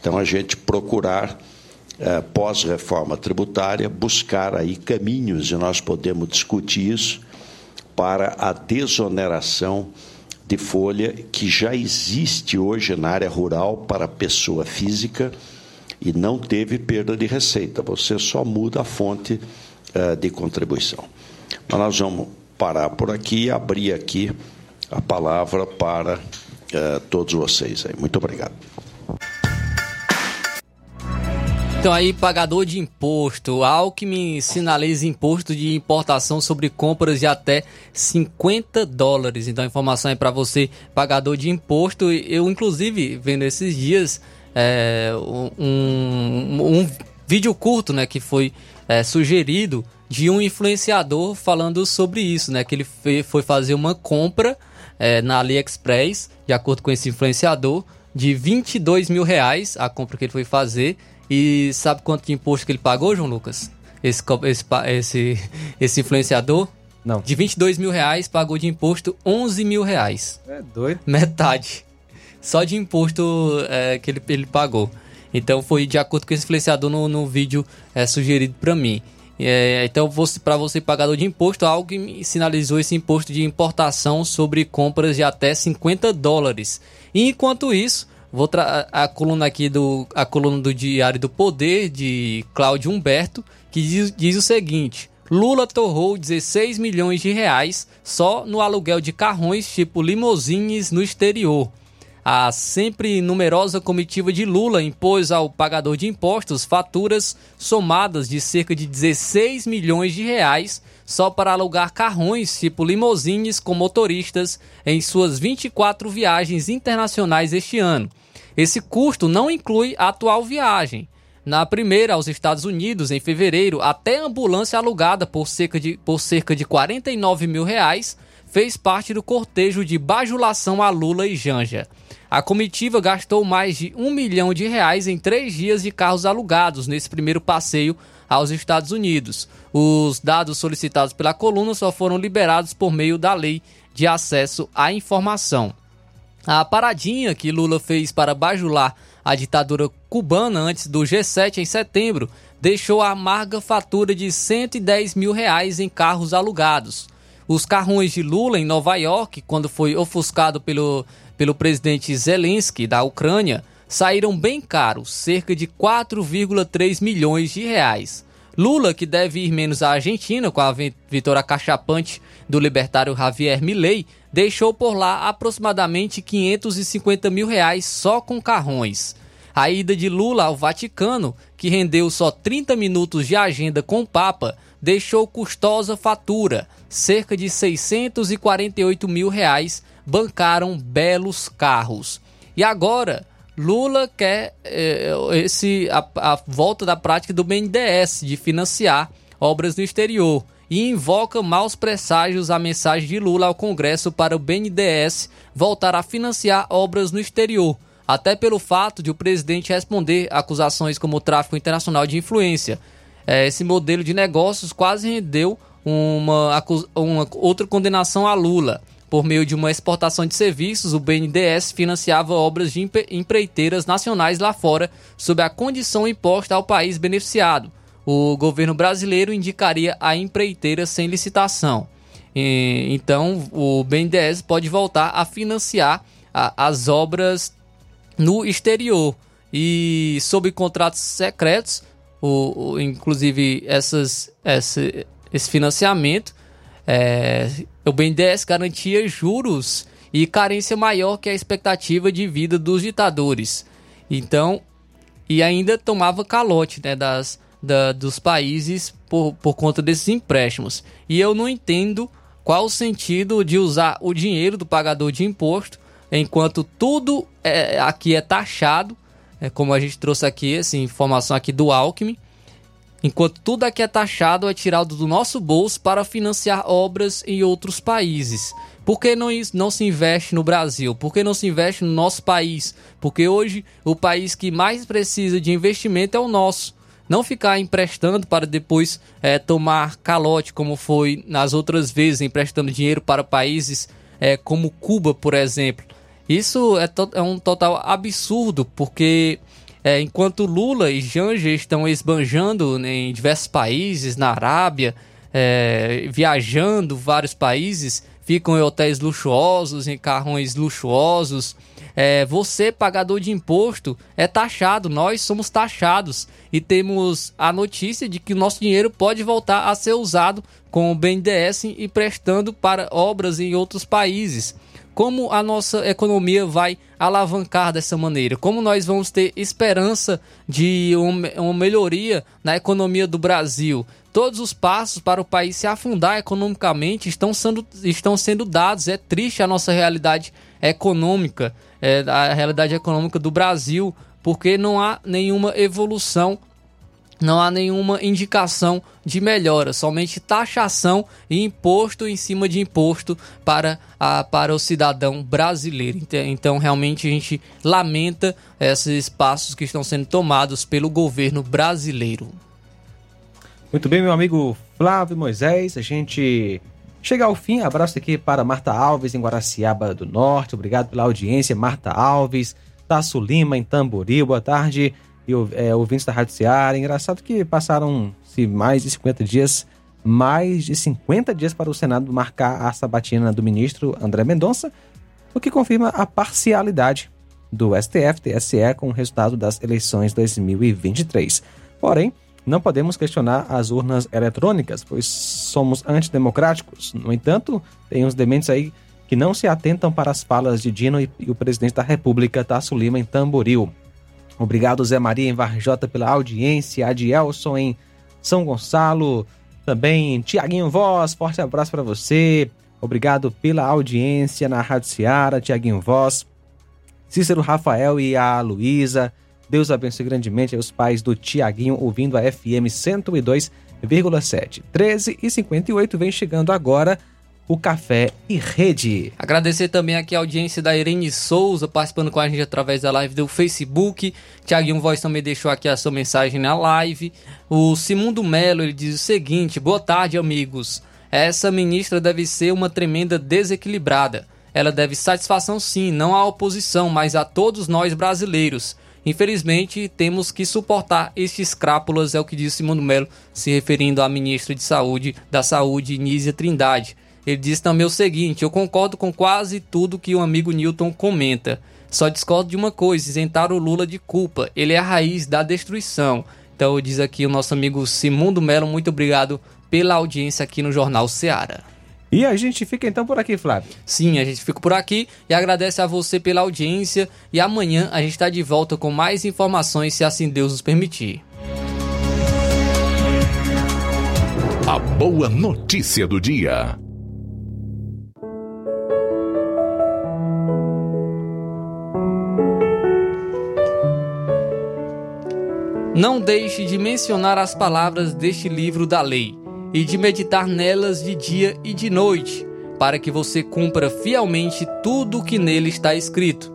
Então, a gente procurar, pós-reforma tributária, buscar aí caminhos, e nós podemos discutir isso, para a desoneração de folha, que já existe hoje na área rural para pessoa física e não teve perda de receita. Você só muda a fonte de contribuição. Mas nós vamos parar por aqui e abrir aqui a palavra para todos vocês. Muito obrigado. Então aí, pagador de imposto. Alckmin sinaliza imposto de importação sobre compras de até $50. Então a informação é para você, pagador de imposto. Eu, inclusive, vendo esses dias um vídeo curto, né, que foi sugerido de um influenciador falando sobre isso, né, que ele foi fazer uma compra na AliExpress, de acordo com esse influenciador, de R$22 mil, a compra que ele foi fazer. E sabe quanto de imposto que ele pagou, João Lucas? Esse influenciador? Não. De R$22 mil, pagou de imposto R$11 mil. É doido. Metade. Só de imposto que ele pagou. Então, foi de acordo com esse influenciador no vídeo sugerido para mim. Então, para você, pagador de imposto, Alckmin sinalizou esse imposto de importação sobre compras de até $50. E, enquanto isso, vou a coluna aqui a coluna do Diário do Poder, de Cláudio Humberto, que diz o seguinte: Lula torrou R$16 milhões só no aluguel de carrões tipo limousines no exterior. A sempre numerosa comitiva de Lula impôs ao pagador de impostos faturas somadas de cerca de R$16 milhões só para alugar carrões tipo limousines com motoristas em suas 24 viagens internacionais este ano. Esse custo não inclui a atual viagem. Na primeira, aos Estados Unidos, em fevereiro, até a ambulância alugada por cerca de R$49 mil fez parte do cortejo de bajulação a Lula e Janja. A comitiva gastou mais de R$1 milhão em 3 dias de carros alugados nesse primeiro passeio aos Estados Unidos. Os dados solicitados pela coluna só foram liberados por meio da Lei de Acesso à Informação. A paradinha que Lula fez para bajular a ditadura cubana antes do G7 em setembro deixou a amarga fatura de R$110 mil em carros alugados. Os carrões de Lula em Nova York, quando foi ofuscado pelo presidente Zelensky da Ucrânia, saíram bem caros, cerca de R$4,3 milhões. Lula, que deve ir menos à Argentina com a vitória acachapante do libertário Javier Milei, deixou por lá aproximadamente R$550 mil só com carrões. A ida de Lula ao Vaticano, que rendeu só 30 minutos de agenda com o Papa, deixou custosa fatura, cerca de R$648 mil, bancaram belos carros. E agora, Lula quer a volta da prática do BNDES, de financiar obras no exterior. e invoca maus presságios à mensagem de Lula ao Congresso para o BNDES voltar a financiar obras no exterior, até pelo fato de o presidente responder a acusações como tráfico internacional de influência. Esse modelo de negócios quase rendeu uma outra condenação a Lula. Por meio de uma exportação de serviços, o BNDES financiava obras de empreiteiras nacionais lá fora, sob a condição imposta ao país beneficiado. O governo brasileiro indicaria a empreiteira sem licitação. Então, o BNDES pode voltar a financiar as obras no exterior. E sob contratos secretos, inclusive esse financiamento, o BNDES garantia juros e carência maior que a expectativa de vida dos ditadores. Então, e ainda tomava calote, né, dos países por conta desses empréstimos. E eu não entendo qual o sentido de usar o dinheiro do pagador de imposto, enquanto tudo aqui é taxado, como a gente trouxe aqui, essa informação aqui do Alckmin. Enquanto tudo aqui é taxado, é tirado do nosso bolso para financiar obras em outros países. Por que não se investe no Brasil? Por que não se investe no nosso país? Porque hoje o país que mais precisa de investimento é o nosso. Não ficar emprestando para depois tomar calote, como foi nas outras vezes, emprestando dinheiro para países como Cuba, por exemplo. Isso é um total absurdo, porque... enquanto Lula e Janja estão esbanjando, né, em diversos países, na Arábia, viajando vários países, ficam em hotéis luxuosos, em carrões luxuosos, você, pagador de imposto, é taxado, nós somos taxados e temos a notícia de que o nosso dinheiro pode voltar a ser usado com o BNDES e emprestando para obras em outros países. Como a nossa economia vai alavancar dessa maneira? Como nós vamos ter esperança de uma melhoria na economia do Brasil? Todos os passos para o país se afundar economicamente estão sendo dados. É triste a nossa realidade econômica, a realidade econômica do Brasil, porque não há nenhuma evolução, não há nenhuma indicação de melhora, somente taxação e imposto em cima de imposto para o cidadão brasileiro. Então, realmente, a gente lamenta esses passos que estão sendo tomados pelo governo brasileiro. Muito bem, meu amigo Flávio Moisés, a gente chega ao fim. Abraço aqui para Marta Alves, em Guaraciaba do Norte. Obrigado pela audiência, Marta Alves. Tasso Lima, em Tamboril. Boa tarde. Ouvintes da Rádio Seara. Engraçado que passaram-se mais de 50 dias para o Senado marcar a sabatina do ministro André Mendonça, o que confirma a parcialidade do STF-TSE com o resultado das eleições 2023. Porém, não podemos questionar as urnas eletrônicas, pois somos antidemocráticos. No entanto, tem uns dementes aí que não se atentam para as falas de Dino e o presidente da República, Tasso Lima, em Tamboril. Obrigado, Zé Maria, em Varjota, pela audiência. Adielson, em São Gonçalo. Também, Tiaguinho Voz, forte abraço para você. Obrigado pela audiência na Rádio Seara, Tiaguinho Voz. Cícero, Rafael e a Luísa. Deus abençoe grandemente os pais do Tiaguinho, ouvindo a FM 102,7. 13h58, vem chegando agora o Café e Rede. Agradecer também aqui a audiência da Irene Souza, participando com a gente através da live do Facebook. Tiaguinho Voz também deixou aqui a sua mensagem na live. O Simundo Melo, ele diz o seguinte: boa tarde, amigos. Essa ministra deve ser uma tremenda desequilibrada. Ela deve satisfação, sim, não à oposição, mas a todos nós brasileiros. Infelizmente, temos que suportar estes crápulas, é o que disse Simundo Melo, se referindo à ministra da Saúde, Nísia Trindade. Ele diz também o seguinte: eu concordo com quase tudo que o amigo Newton comenta. Só discordo de uma coisa: isentar o Lula de culpa. Ele é a raiz da destruição. Então, diz aqui o nosso amigo Simundo Melo. Muito obrigado pela audiência aqui no Jornal Seara. E a gente fica então por aqui, Flávio. Sim, a gente fica por aqui e agradece a você pela audiência. E amanhã a gente está de volta com mais informações, se assim Deus nos permitir. A boa notícia do dia. Não deixe de mencionar as palavras deste livro da lei. e de meditar nelas de dia e de noite, para que você cumpra fielmente tudo o que nele está escrito.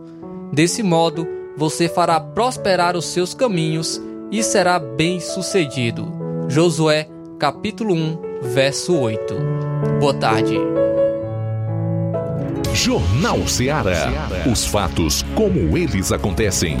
Desse modo, você fará prosperar os seus caminhos e será bem-sucedido. Josué, capítulo 1, verso 8. Boa tarde. Jornal Seara. Os fatos como eles acontecem.